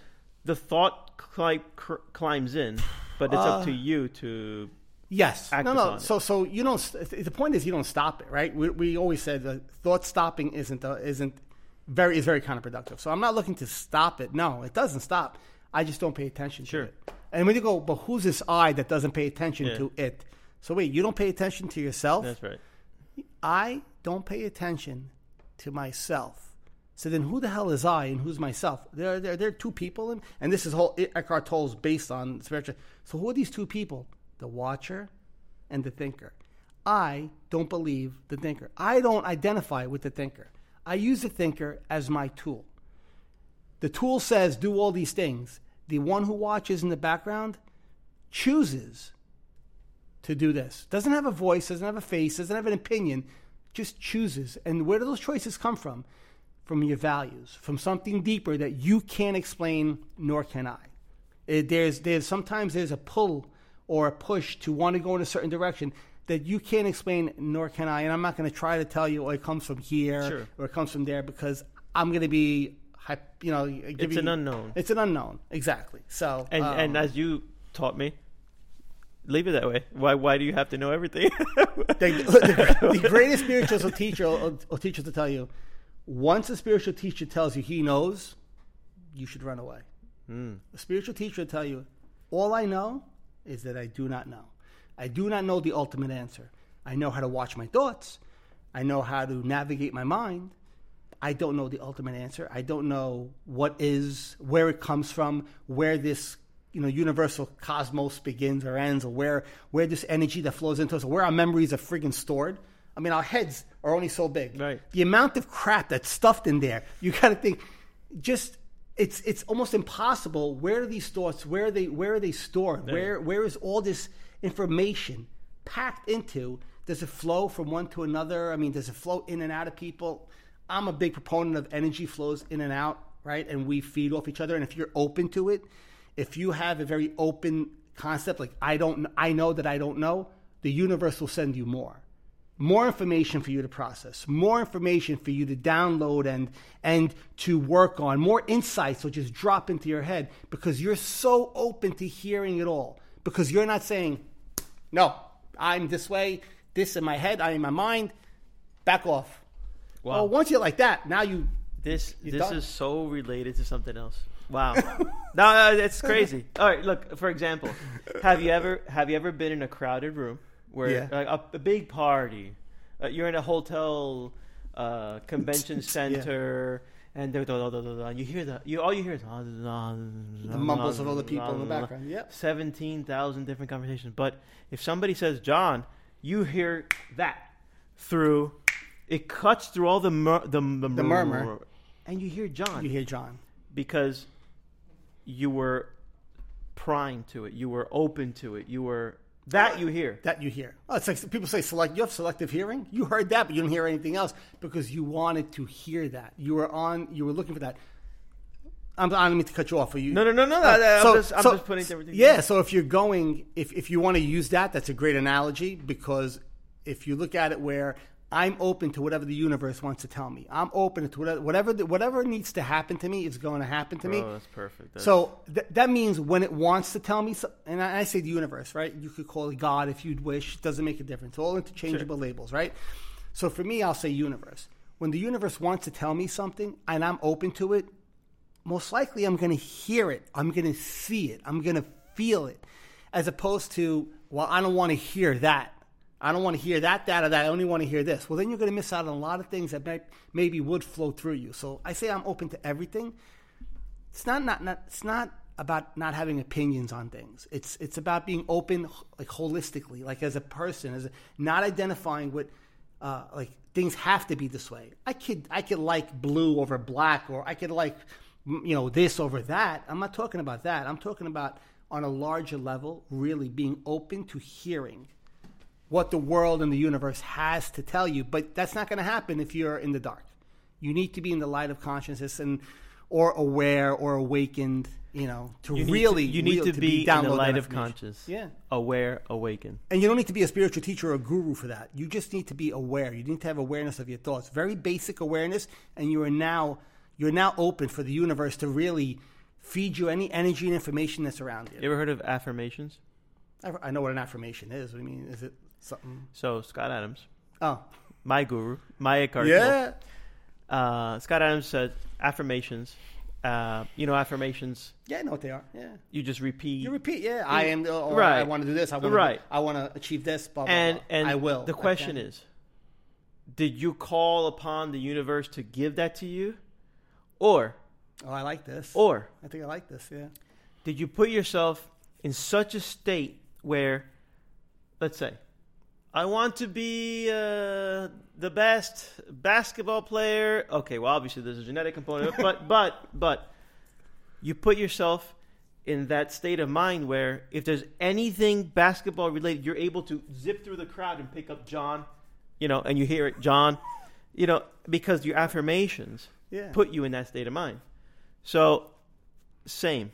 the thought cli- cr- climbs in, but it's uh, up to you to yes. act no, no. on so, it. So you don't the point is you don't stop it, right? We we always said the thought stopping isn't the, isn't very is very counterproductive. So I'm not looking to stop it. No, it doesn't stop. I just don't pay attention sure. to it. And when you go, but who's this I that doesn't pay attention yeah. to it? So wait, you don't pay attention to yourself? That's right. I don't pay attention to myself. So then who the hell is I and who's myself? There, there, there are two people, in, and this is whole Eckhart Tolle is based on spiritual. So who are these two people? The watcher and the thinker. I don't believe the thinker. I don't identify with the thinker. I use the thinker as my tool. The tool says do all these things. The one who watches in the background chooses to do this. Doesn't have a voice, doesn't have a face, doesn't have an opinion, just chooses. And where do those choices come from? From your values, from something deeper that you can't explain, nor can I. It, there's, there's sometimes there's a pull or a push to want to go in a certain direction that you can't explain, nor can I. And I'm not going to try to tell you, oh, it comes from here sure. or it comes from there, because I'm going to be, you know, give it's you, an unknown. It's an unknown, exactly. So, and um, and as you taught me, leave it that way. Why? Why do you have to know everything? the, the, the greatest spiritual teacher will, will teach us to tell you. Once a spiritual teacher tells you he knows, you should run away. Mm. A spiritual teacher will tell you, all I know is that I do not know. I do not know the ultimate answer. I know how to watch my thoughts. I know how to navigate my mind. I don't know the ultimate answer. I don't know what is, where it comes from, where this, you know, universal cosmos begins or ends, or where where this energy that flows into us, or where our memories are friggin' stored. I mean, our heads are only so big. Right. The amount of crap that's stuffed in there, you got to think, just it's it's almost impossible. Where are these thoughts? Where are they? Where are they stored? There. Where where is all this information packed into? Does it flow from one to another? I mean, does it flow in and out of people? I'm a big proponent of energy flows in and out, right? And we feed off each other. And if you're open to it, if you have a very open concept, like I don't, I know that I don't know, the universe will send you more. More information for you to process, more information for you to download and and to work on, more insights will just drop into your head because you're so open to hearing it all. Because you're not saying, no, I'm this way, this in my head, I'm in my mind, back off. Wow. Well, once you're like that, now you... This this done. Is so related to something else. Wow. No, that's crazy. All right, look, for example, have you ever have you ever been in a crowded room? Where yeah. like a, a big party, uh, you're in a hotel uh, convention center, yeah. and, da, da, da, da, da, and you hear the you all you hear is da, da, da, the mumbles da, da, of all the people da, in the background. Yep, seventeen thousand different conversations. But if somebody says John, you hear that through it cuts through all the mur- the, the, the murmur, murmur, and you hear John. You hear John because you were prying to it. You were open to it. You were. That you hear. That you hear. Oh, it's like people say, select. You have selective hearing. You heard that, but you didn't hear anything else because you wanted to hear that. You were on. You were looking for that. I'm. I don't mean to cut you off. For you. No, no, no, no. Uh, no so, I'm, just, I'm so, just putting everything. Yeah. Down. So if you're going, if if you want to use that, that's a great analogy because if you look at it where I'm open to whatever the universe wants to tell me, I'm open to whatever whatever, the, whatever needs to happen to me is going to happen to Bro, me. Oh, that's perfect. That's... So th- that means when it wants to tell me, so, and I, I say the universe, right? You could call it God if you'd wish. It doesn't make a difference. All interchangeable sure. labels, right? So for me, I'll say universe. When the universe wants to tell me something and I'm open to it, most likely I'm going to hear it. I'm going to see it. I'm going to feel it. As opposed to, well, I don't want to hear that. I don't want to hear that, that, or that. I only want to hear this. Well, then you're going to miss out on a lot of things that may, maybe would flow through you. So I say I'm open to everything. It's not, not, not, it's not about not having opinions on things. It's it's about being open, like holistically, like as a person, as a, not identifying with uh, like things have to be this way. I could I could like blue over black, or I could like you know this over that. I'm not talking about that. I'm talking about on a larger level, really being open to hearing what the world and the universe has to tell you. But that's not going to happen if you're in the dark. You need to be in the light of consciousness and or aware or awakened, you know, to you really, to, you need real, to, to be, be in the light of conscious, yeah. aware, awakened. And you don't need to be a spiritual teacher or a guru for that. You just need to be aware. You need to have awareness of your thoughts, very basic awareness. And you are now, you're now open for the universe to really feed you any energy and information that's around you. You ever heard of affirmations? I, I know what an affirmation is. I mean, is it, something. So Scott Adams, oh, my guru, my Eckhart Tolle. Yeah. Uh, Scott Adams said affirmations. Uh, you know affirmations. Yeah, I know what they are. Yeah. You just repeat. You repeat. Yeah, you, I am. Or right. I want to do this. I want. Right. To, I want to achieve this. Blah, blah, and blah. And I will. The question is, did you call upon the universe to give that to you, or? Oh, I like this. Or I think I like this. Yeah. Did you put yourself in such a state where, let's say. I want to be uh, the best basketball player. Okay, well, obviously there's a genetic component, but but but you put yourself in that state of mind where if there's anything basketball related, you're able to zip through the crowd and pick up John, you know, and you hear it, John, you know, because your affirmations yeah. put you in that state of mind. So, same.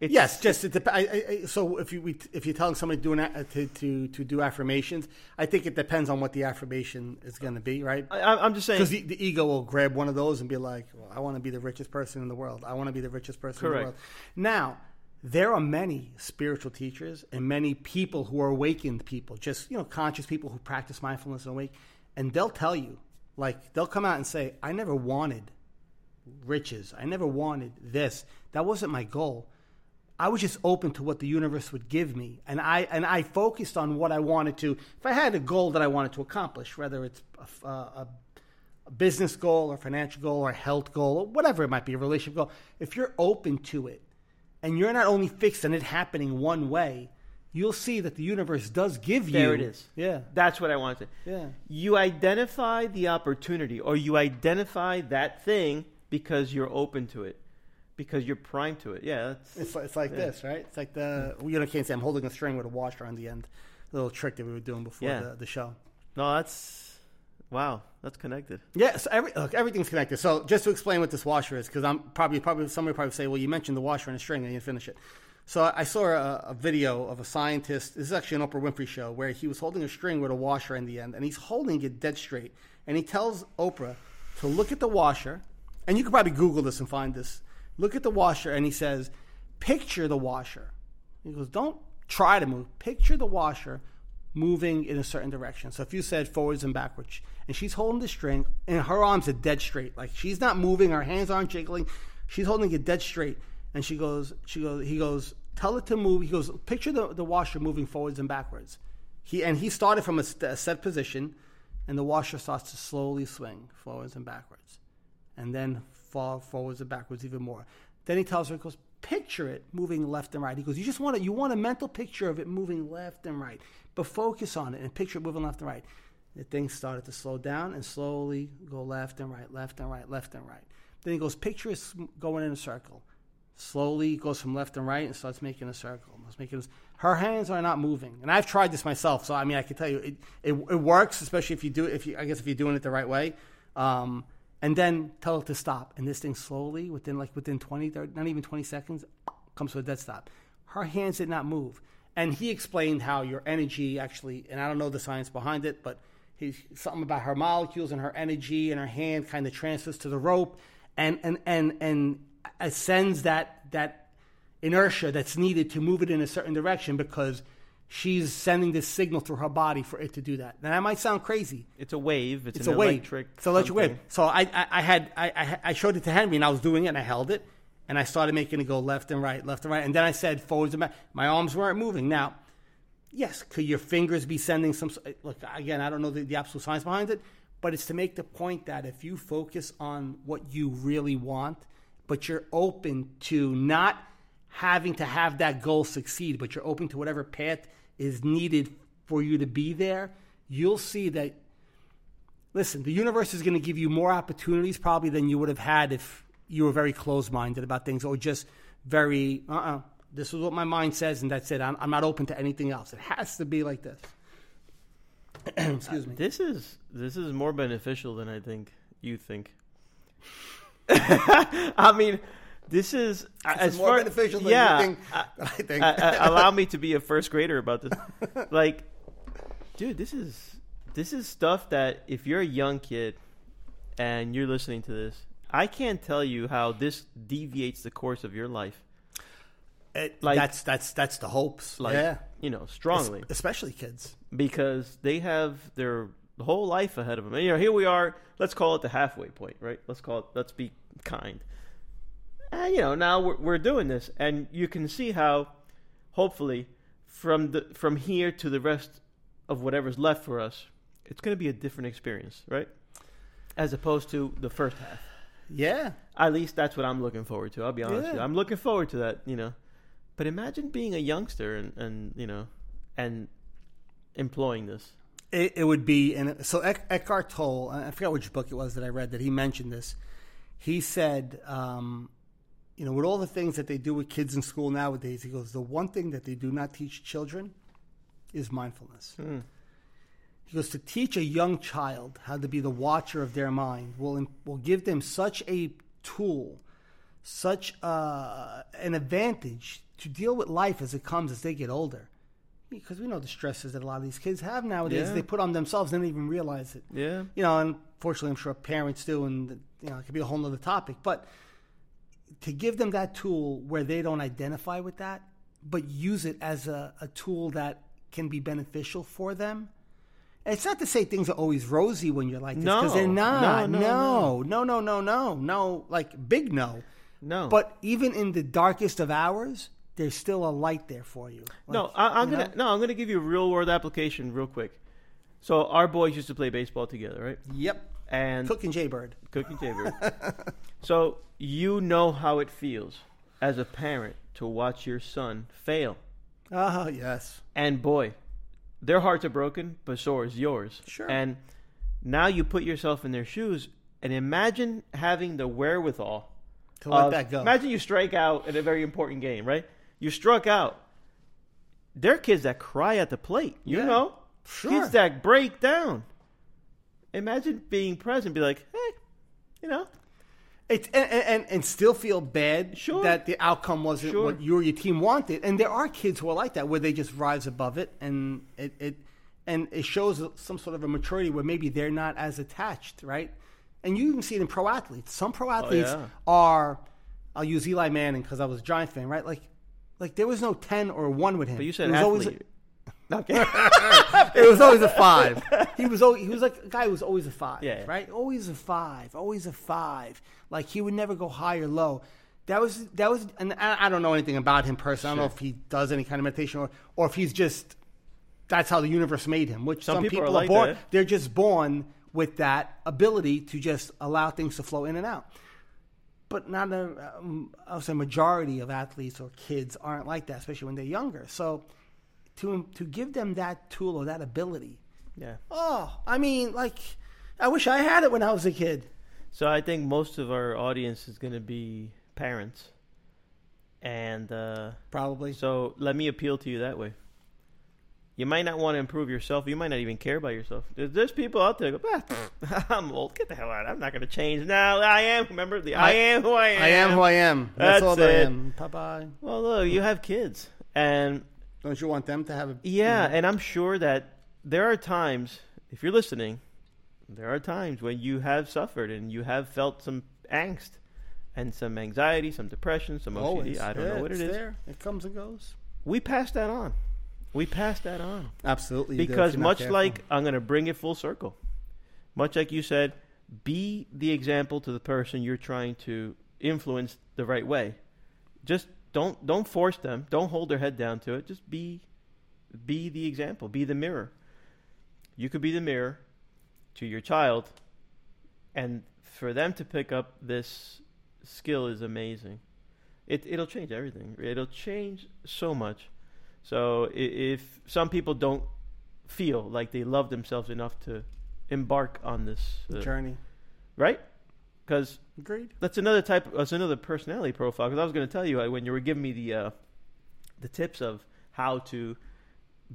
It's, yes, just it dep- I, I, so if you we, if you're telling somebody doing a, to, to to do affirmations, I think it depends on what the affirmation is going to be, right? I, I'm just saying because the, the ego will grab one of those and be like, well, "I want to be the richest person in the world. I want to be the richest person Correct. in the world." Now, there are many spiritual teachers and many people who are awakened people, just you know, conscious people who practice mindfulness and awake, and they'll tell you, like, they'll come out and say, "I never wanted riches. I never wanted this. That wasn't my goal. I was just open to what the universe would give me, and I and I focused on what I wanted to. If I had a goal that I wanted to accomplish, whether it's a, a, a business goal or financial goal or a health goal or whatever it might be, a relationship goal, if you're open to it and you're not only fixed on it happening one way, you'll see that the universe does give you. There it is. Yeah. That's what I wanted. Yeah. You identify the opportunity, or you identify that thing because you're open to it. Because you're primed to it, yeah. That's, it's it's like yeah. this, right? It's like the you know can't say I'm holding a string with a washer on the end, the little trick that we were doing before yeah. the, the show. No, that's wow, that's connected. Yes, yeah, so every, look, everything's connected. So just to explain what this washer is, because I'm probably probably somebody probably say, well, you mentioned the washer and a string and you didn't finish it. So I saw a, a video of a scientist. This is actually an Oprah Winfrey show where he was holding a string with a washer on the end, and he's holding it dead straight, and he tells Oprah to look at the washer, and you could probably Google this and find this. Look at the washer, and he says, picture the washer. He goes, don't try to move. Picture the washer moving in a certain direction. So if you said forwards and backwards, and she's holding the string, and her arms are dead straight. Like, she's not moving. Her hands aren't jiggling. She's holding it dead straight. And she goes, she goes, he goes, tell it to move. He goes, picture the, the washer moving forwards and backwards. He And he started from a, st- a set position, and the washer starts to slowly swing forwards and backwards. And then fall forwards and backwards even more. Then he tells her, he goes, picture it moving left and right. He goes, you just want to, you want a mental picture of it moving left and right, but focus on it and picture it moving left and right. The thing started to slow down and slowly go left and right, left and right, left and right. Then he goes, picture it going in a circle. Slowly goes from left and right and starts making a circle. Making her hands are not moving, and I've tried this myself. So I mean, I can tell you, it it, it works, especially if you do it. If you, I guess, if you're doing it the right way. Um, And then tell it to stop. And this thing slowly, within like within twenty, thirty, not even twenty seconds, comes to a dead stop. Her hands did not move. And he explained how your energy actually, and I don't know the science behind it, but he, something about her molecules and her energy and her hand kind of transfers to the rope and and and, and ascends that, that inertia that's needed to move it in a certain direction because she's sending this signal through her body for it to do that. Now, that might sound crazy. It's a wave. It's, it's an a wave. Electric it's an electric something. wave. So I, I, I had I, I showed it to Henry, and I was doing it, and I held it, and I started making it go left and right, left and right, and then I said forwards and back. My arms weren't moving. Now, yes, could your fingers be sending some? Look, again, I don't know the, the absolute science behind it, but it's to make the point that if you focus on what you really want, but you're open to not having to have that goal succeed, but you're open to whatever path is needed for you to be there, you'll see that, listen, the universe is going to give you more opportunities probably than you would have had if you were very closed-minded about things or just very, uh-uh, this is what my mind says and that's it. I'm, I'm not open to anything else. It has to be like this. Excuse me. This is this is more beneficial than I think you think. I mean... This is it's as more far, beneficial than yeah, anything, I, I think. I, I, allow me to be a first grader about this. Like, dude, this is this is stuff that if you're a young kid and you're listening to this, I can't tell you how this deviates the course of your life. It, like that's that's that's the hopes, like yeah. you know, strongly, es- especially kids, because they have their whole life ahead of them. And, you know, here we are. Let's call it the halfway point, right? Let's call it. Let's be kind. And, you know, now we're, we're doing this, and you can see how, hopefully, from the from here to the rest of whatever's left for us, it's going to be a different experience, right? As opposed to the first half. Yeah. At least that's what I'm looking forward to, I'll be honest yeah. with you. I'm looking forward to that, you know. But imagine being a youngster and, and you know, and employing this. It, it would be, and so Eckhart Tolle, I forgot which book it was that I read that he mentioned this. He said... Um, you know, with all the things that they do with kids in school nowadays, he goes, the one thing that they do not teach children is mindfulness. Mm. He goes, to teach a young child how to be the watcher of their mind will will give them such a tool, such uh, an advantage to deal with life as it comes as they get older. Because we know the stresses that a lot of these kids have nowadays. Yeah. They put on themselves and they don't even realize it. Yeah. You know, and fortunately I'm sure parents do, and you know, it could be a whole other topic. But to give them that tool where they don't identify with that, but use it as a, a tool that can be beneficial for them. And it's not to say things are always rosy when you're like this, because no. they're not. No no no. no, no, no, no, no, no. Like, big no. No. But even in the darkest of hours, there's still a light there for you. Like, no, I, I'm you gonna know? no, I'm gonna give you a real world application real quick. So our boys used to play baseball together, right? Yep. And Cook and Jaybird. Cook and Jaybird. So you know how it feels as a parent to watch your son fail. Oh yes. And boy, their hearts are broken, but so is yours. Sure. And now you put yourself in their shoes and imagine having the wherewithal to let of, that go. Imagine you strike out in a very important game, right? You struck out. There are kids that cry at the plate, you yeah, know? Sure. Kids that break down. Imagine being present, be like, hey, you know? It's, and, and, and still feel bad sure. that the outcome wasn't sure. what you or your team wanted. And there are kids who are like that, where they just rise above it, and it, it and it shows some sort of a maturity where maybe they're not as attached, right? And you even see it in pro athletes. Some pro athletes oh, yeah. are, I'll use Eli Manning because I was a Giant fan, right? Like, Like, there was no ten or one with him. But you said it was always a, okay. It was always a five. He was always, he was like a guy who was always a five, yeah, yeah. right? Always a five. Always a five. Like, he would never go high or low. That was, that was, and I, I don't know anything about him personally. Sure. I don't know if he does any kind of meditation or, or if he's just, that's how the universe made him, which some, some people, people are, like are born. That, eh? They're just born with that ability to just allow things to flow in and out. But not a, um, I would say majority of athletes or kids aren't like that, especially when they're younger. So to to give them that tool or that ability, yeah. Oh, I mean, like, I wish I had it when I was a kid. So I think most of our audience is going to be parents, and uh, probably. So let me appeal to you that way. You might not want to improve yourself. You might not even care about yourself. There's, there's people out there who go, ah, I'm old. Get the hell out. I'm not going to change now. I am. Remember, the I, I am who I am. I am who I am. That's, That's all that I am. Bye-bye. Well, look, you have kids. And don't you want them to have a... Yeah, you know? And I'm sure that there are times, if you're listening, there are times when you have suffered and you have felt some angst and some anxiety, some depression, some O C D. Always. I don't yeah, know what it is. There. It comes and goes. We pass that on. We pass that on. Absolutely. Because much careful. Like, I'm going to bring it full circle. Much like you said, be the example to the person you're trying to influence the right way. Just don't don't force them. Don't hold their head down to it. Just be be the example. Be the mirror. You could be the mirror to your child. And for them to pick up this skill is amazing. It, it'll change everything. It'll change so much. So if some people don't feel like they love themselves enough to embark on this uh, journey, right? Because agreed, that's another type. That's another personality profile. Because I was going to tell you when you were giving me the uh, the tips of how to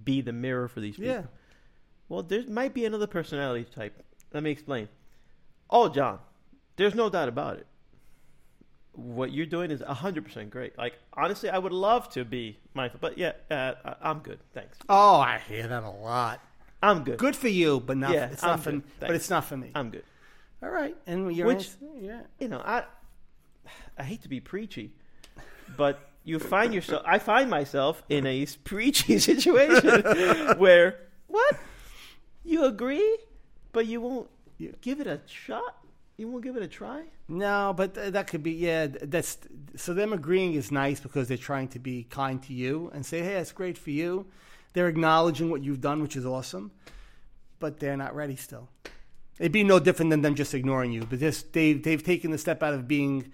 be the mirror for these people. Yeah. Well, there might be another personality type. Let me explain. Oh, John, there's no doubt about it. What you're doing is one hundred percent great. Like, honestly, I would love to be mindful. But, yeah, uh, I'm good. Thanks. Oh, I hear that a lot. I'm good. Good for you, but not, yeah, it's not for me. But it's not for me. I'm good. All right. And you're Which, yeah. you know, I I hate to be preachy, but you find yourself, I find myself in a preachy situation where, what? You agree, but you won't yeah. give it a shot? You won't give it a try? No, but th- that could be, yeah. That's so them agreeing is nice because they're trying to be kind to you and say, hey, that's great for you. They're acknowledging what you've done, which is awesome, but they're not ready still. It'd be no different than them just ignoring you, but this, they've, they've taken the step out of being,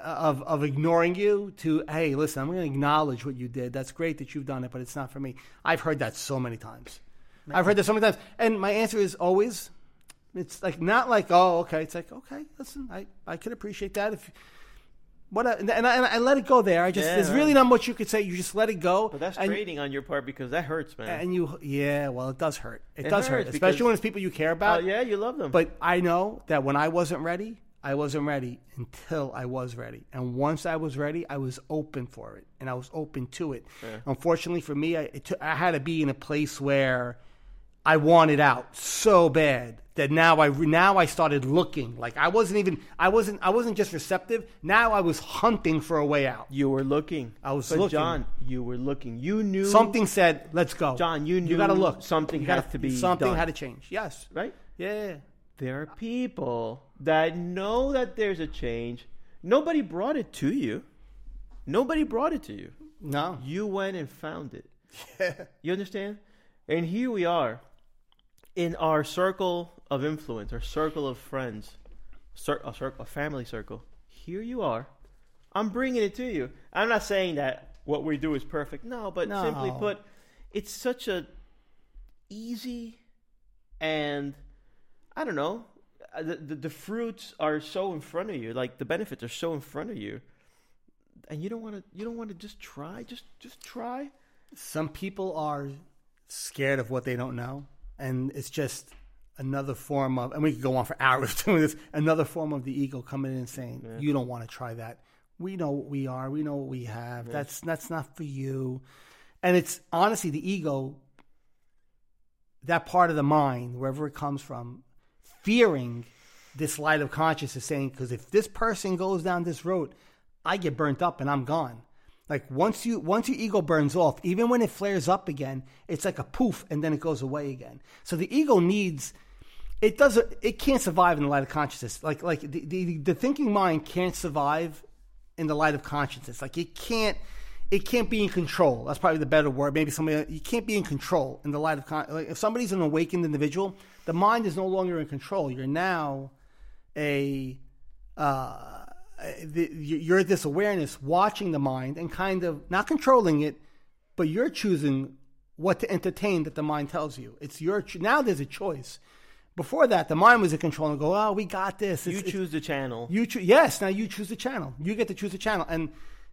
of, of ignoring you to, hey, listen, I'm going to acknowledge what you did. That's great that you've done it, but it's not for me. I've heard that so many times. Man. I've heard that so many times. And my answer is always... It's like not like, oh, okay. It's like, okay, listen, I, I could appreciate that. If What a, and, I, and I let it go there. I just yeah, there's right. really not much you could say. You just let it go. But that's trading on your part because that hurts, man. And you, yeah, well, it does hurt. It, it does hurt, especially when it's people you care about. Oh yeah, you love them. But I know that when I wasn't ready, I wasn't ready until I was ready. And once I was ready, I was open for it, and I was open to it. Yeah. Unfortunately for me, I it took, I had to be in a place where I wanted out so bad that now I now I started looking. Like I wasn't even I wasn't I wasn't just receptive. Now I was hunting for a way out. You were looking. I was but looking. John, you were looking. You knew something said, "Let's go." John, you knew you gotta look. Something you gotta, had to be something done. Had to change. Yes. Right? Yeah. There are people that know that there's a change. Nobody brought it to you. Nobody brought it to you. No. You went and found it. Yeah. You understand? And here we are. In our circle of influence, our circle of friends, cir- a, circle, a family circle, here you are. I'm bringing it to you. I'm not saying that what we do is perfect. No, but no. Simply put, it's such a easy and, I don't know, the, the, the fruits are so in front of you. Like, the benefits are so in front of you. And you don't want to, you don't want to just try, just, just try. Some people are scared of what they don't know. And it's just another form of, and we could go on for hours doing this, another form of the ego coming in and saying, yeah. you don't want to try that. We know what we are. We know what we have. Yeah. That's that's not for you. And it's honestly the ego, that part of the mind, wherever it comes from, fearing this light of consciousness, saying, because if this person goes down this road, I get burnt up and I'm gone. Like once you once your ego burns off, even when it flares up again, it's like a poof, and then it goes away again. So the ego needs it doesn't it can't survive in the light of consciousness. Like like the, the, the thinking mind can't survive in the light of consciousness. Like it can't it can't be in control. That's probably the better word. Maybe somebody you can't be in control in the light of con- like if somebody's an awakened individual, the mind is no longer in control. You're now a. Uh, The, you're this awareness watching the mind and kind of not controlling it, but you're choosing what to entertain that the mind tells you. It's your cho- now there's a choice. Before that, the mind was in control and go, oh, we got this. It's, you choose the channel. You cho- yes, now you choose the channel. You get to choose the channel, and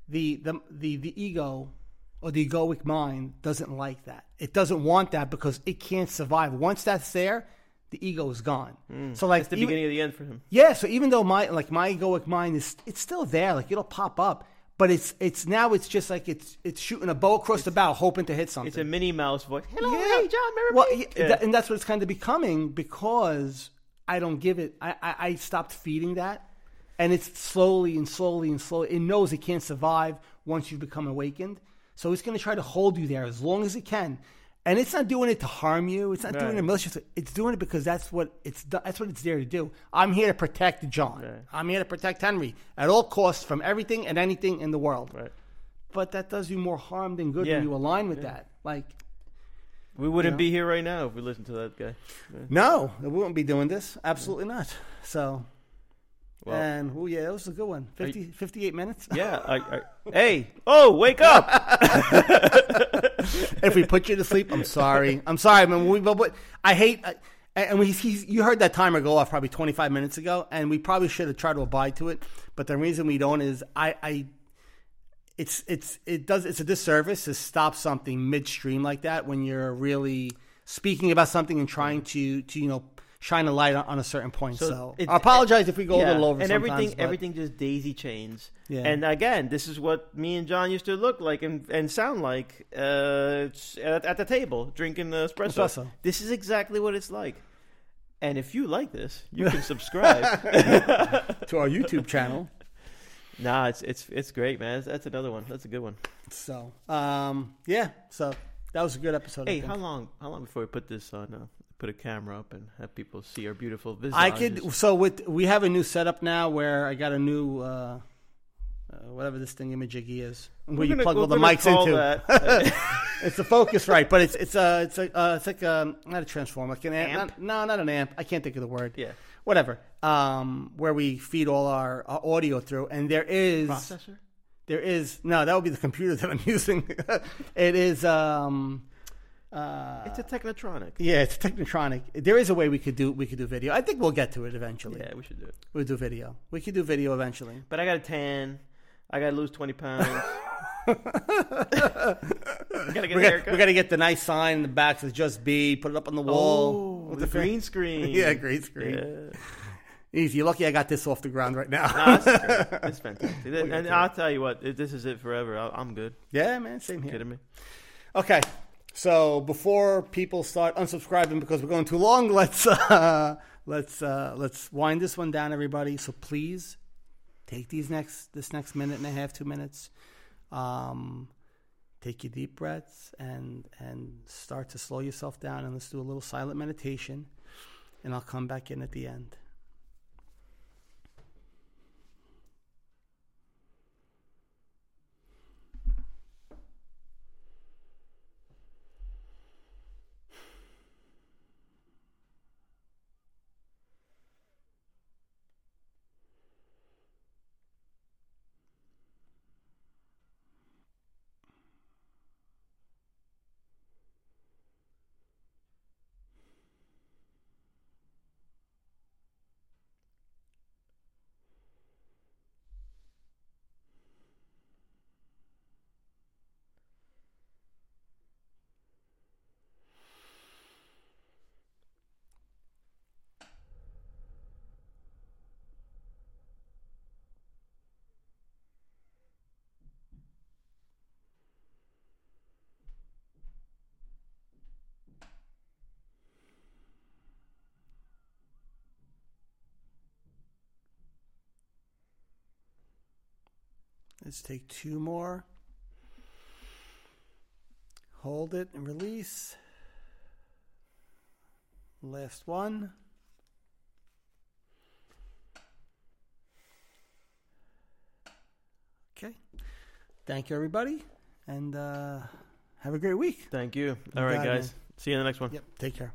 the the the, the ego. Or the egoic mind doesn't like that. It doesn't want that because it can't survive. Once that's there, the ego is gone. Mm, so like that's the even, beginning of the end for him. Yeah. So even though my like my egoic mind is it's still there, like it'll pop up, but it's it's now it's just like it's it's shooting a bow across it's, the bow, hoping to hit something. It's a Minnie Mouse voice. Hello, yeah. Hey John, remember well, me? Yeah, that, and that's what it's kind of becoming because I don't give it. I, I I stopped feeding that, and it's slowly and slowly and slowly. It knows it can't survive once you become awakened, so it's going to try to hold you there as long as it can. And it's not doing it to harm you. It's not right. doing it maliciously. It's doing it because that's what it's that's what it's there to do. I'm here to protect John. Right. I'm here to protect Henry at all costs from everything and anything in the world. Right. But that does you more harm than good yeah. when you align with yeah. that. Like we wouldn't you know. be here right now if we listened to that guy. Yeah. No, we wouldn't be doing this. Absolutely yeah. not. So, well, and oh yeah, that was a good one. fifty, you, fifty-eight minutes. Yeah. I, I, hey, oh, wake up. If we put you to sleep, I'm sorry. I'm sorry, man. We, but I hate. I, and we, he's, you heard that timer go off probably twenty-five minutes ago, and we probably should have tried to abide to it. But the reason we don't is I. I it's it's it does it's a disservice to stop something midstream like that when you're really speaking about something and trying to to you know shine a light on, on a certain point. So, so it, I apologize if we go yeah, a little over. And everything but. everything just daisy chains. Yeah. And again, this is what me and John used to look like and, and sound like uh, at, at the table, drinking espresso. espresso. This is exactly what it's like. And if you like this, you can subscribe to our YouTube channel. Nah, it's it's it's great, man. That's, that's another one. That's a good one. So, um, yeah. So that was a good episode. Hey, how long? How long before we put this on? Uh, put a camera up and have people see our beautiful visages. I could. So with we have a new setup now where I got a new. Uh, Uh, whatever this thing imagiggy is, we're where gonna, you plug all the mics into. It's a Focusrite, but it's it's a it's a uh, it's like a not a transformer, like an amp. amp. Not, no, not an amp. I can't think of the word. Yeah, whatever. Um, where we feed all our, our audio through, and there is processor. There is no. That would be the computer that I'm using. It is. Um, uh, it's a Technotronic. Yeah, it's a Technotronic. There is a way we could do we could do video. I think we'll get to it eventually. Yeah, we should do it. We'll do video. We could do video eventually. But I got a tan. I gotta lose twenty pounds. we, gotta get we, got, we gotta get the nice sign in the back that says Just Be, put it up on the wall. Oh, with the green screen. Yeah, green screen. Yeah. Easy. You're lucky I got this off the ground right now. No, that's true. It's fantastic. And, and I'll tell you what, if this is it forever, I'll, I'm good. Yeah, man. Same here. Kidding me? Okay. So before people start unsubscribing because we're going too long, let's uh, let's uh, let's wind this one down, everybody. So please take these next this next minute and a half, two minutes. Um, take your deep breaths and and start to slow yourself down. And let's do a little silent meditation. And I'll come back in at the end. Let's take two more. Hold it and release. Last one. Okay. Thank you, everybody. And uh, have a great week. Thank you. All right, guys. See you in the next one. Yep. Take care.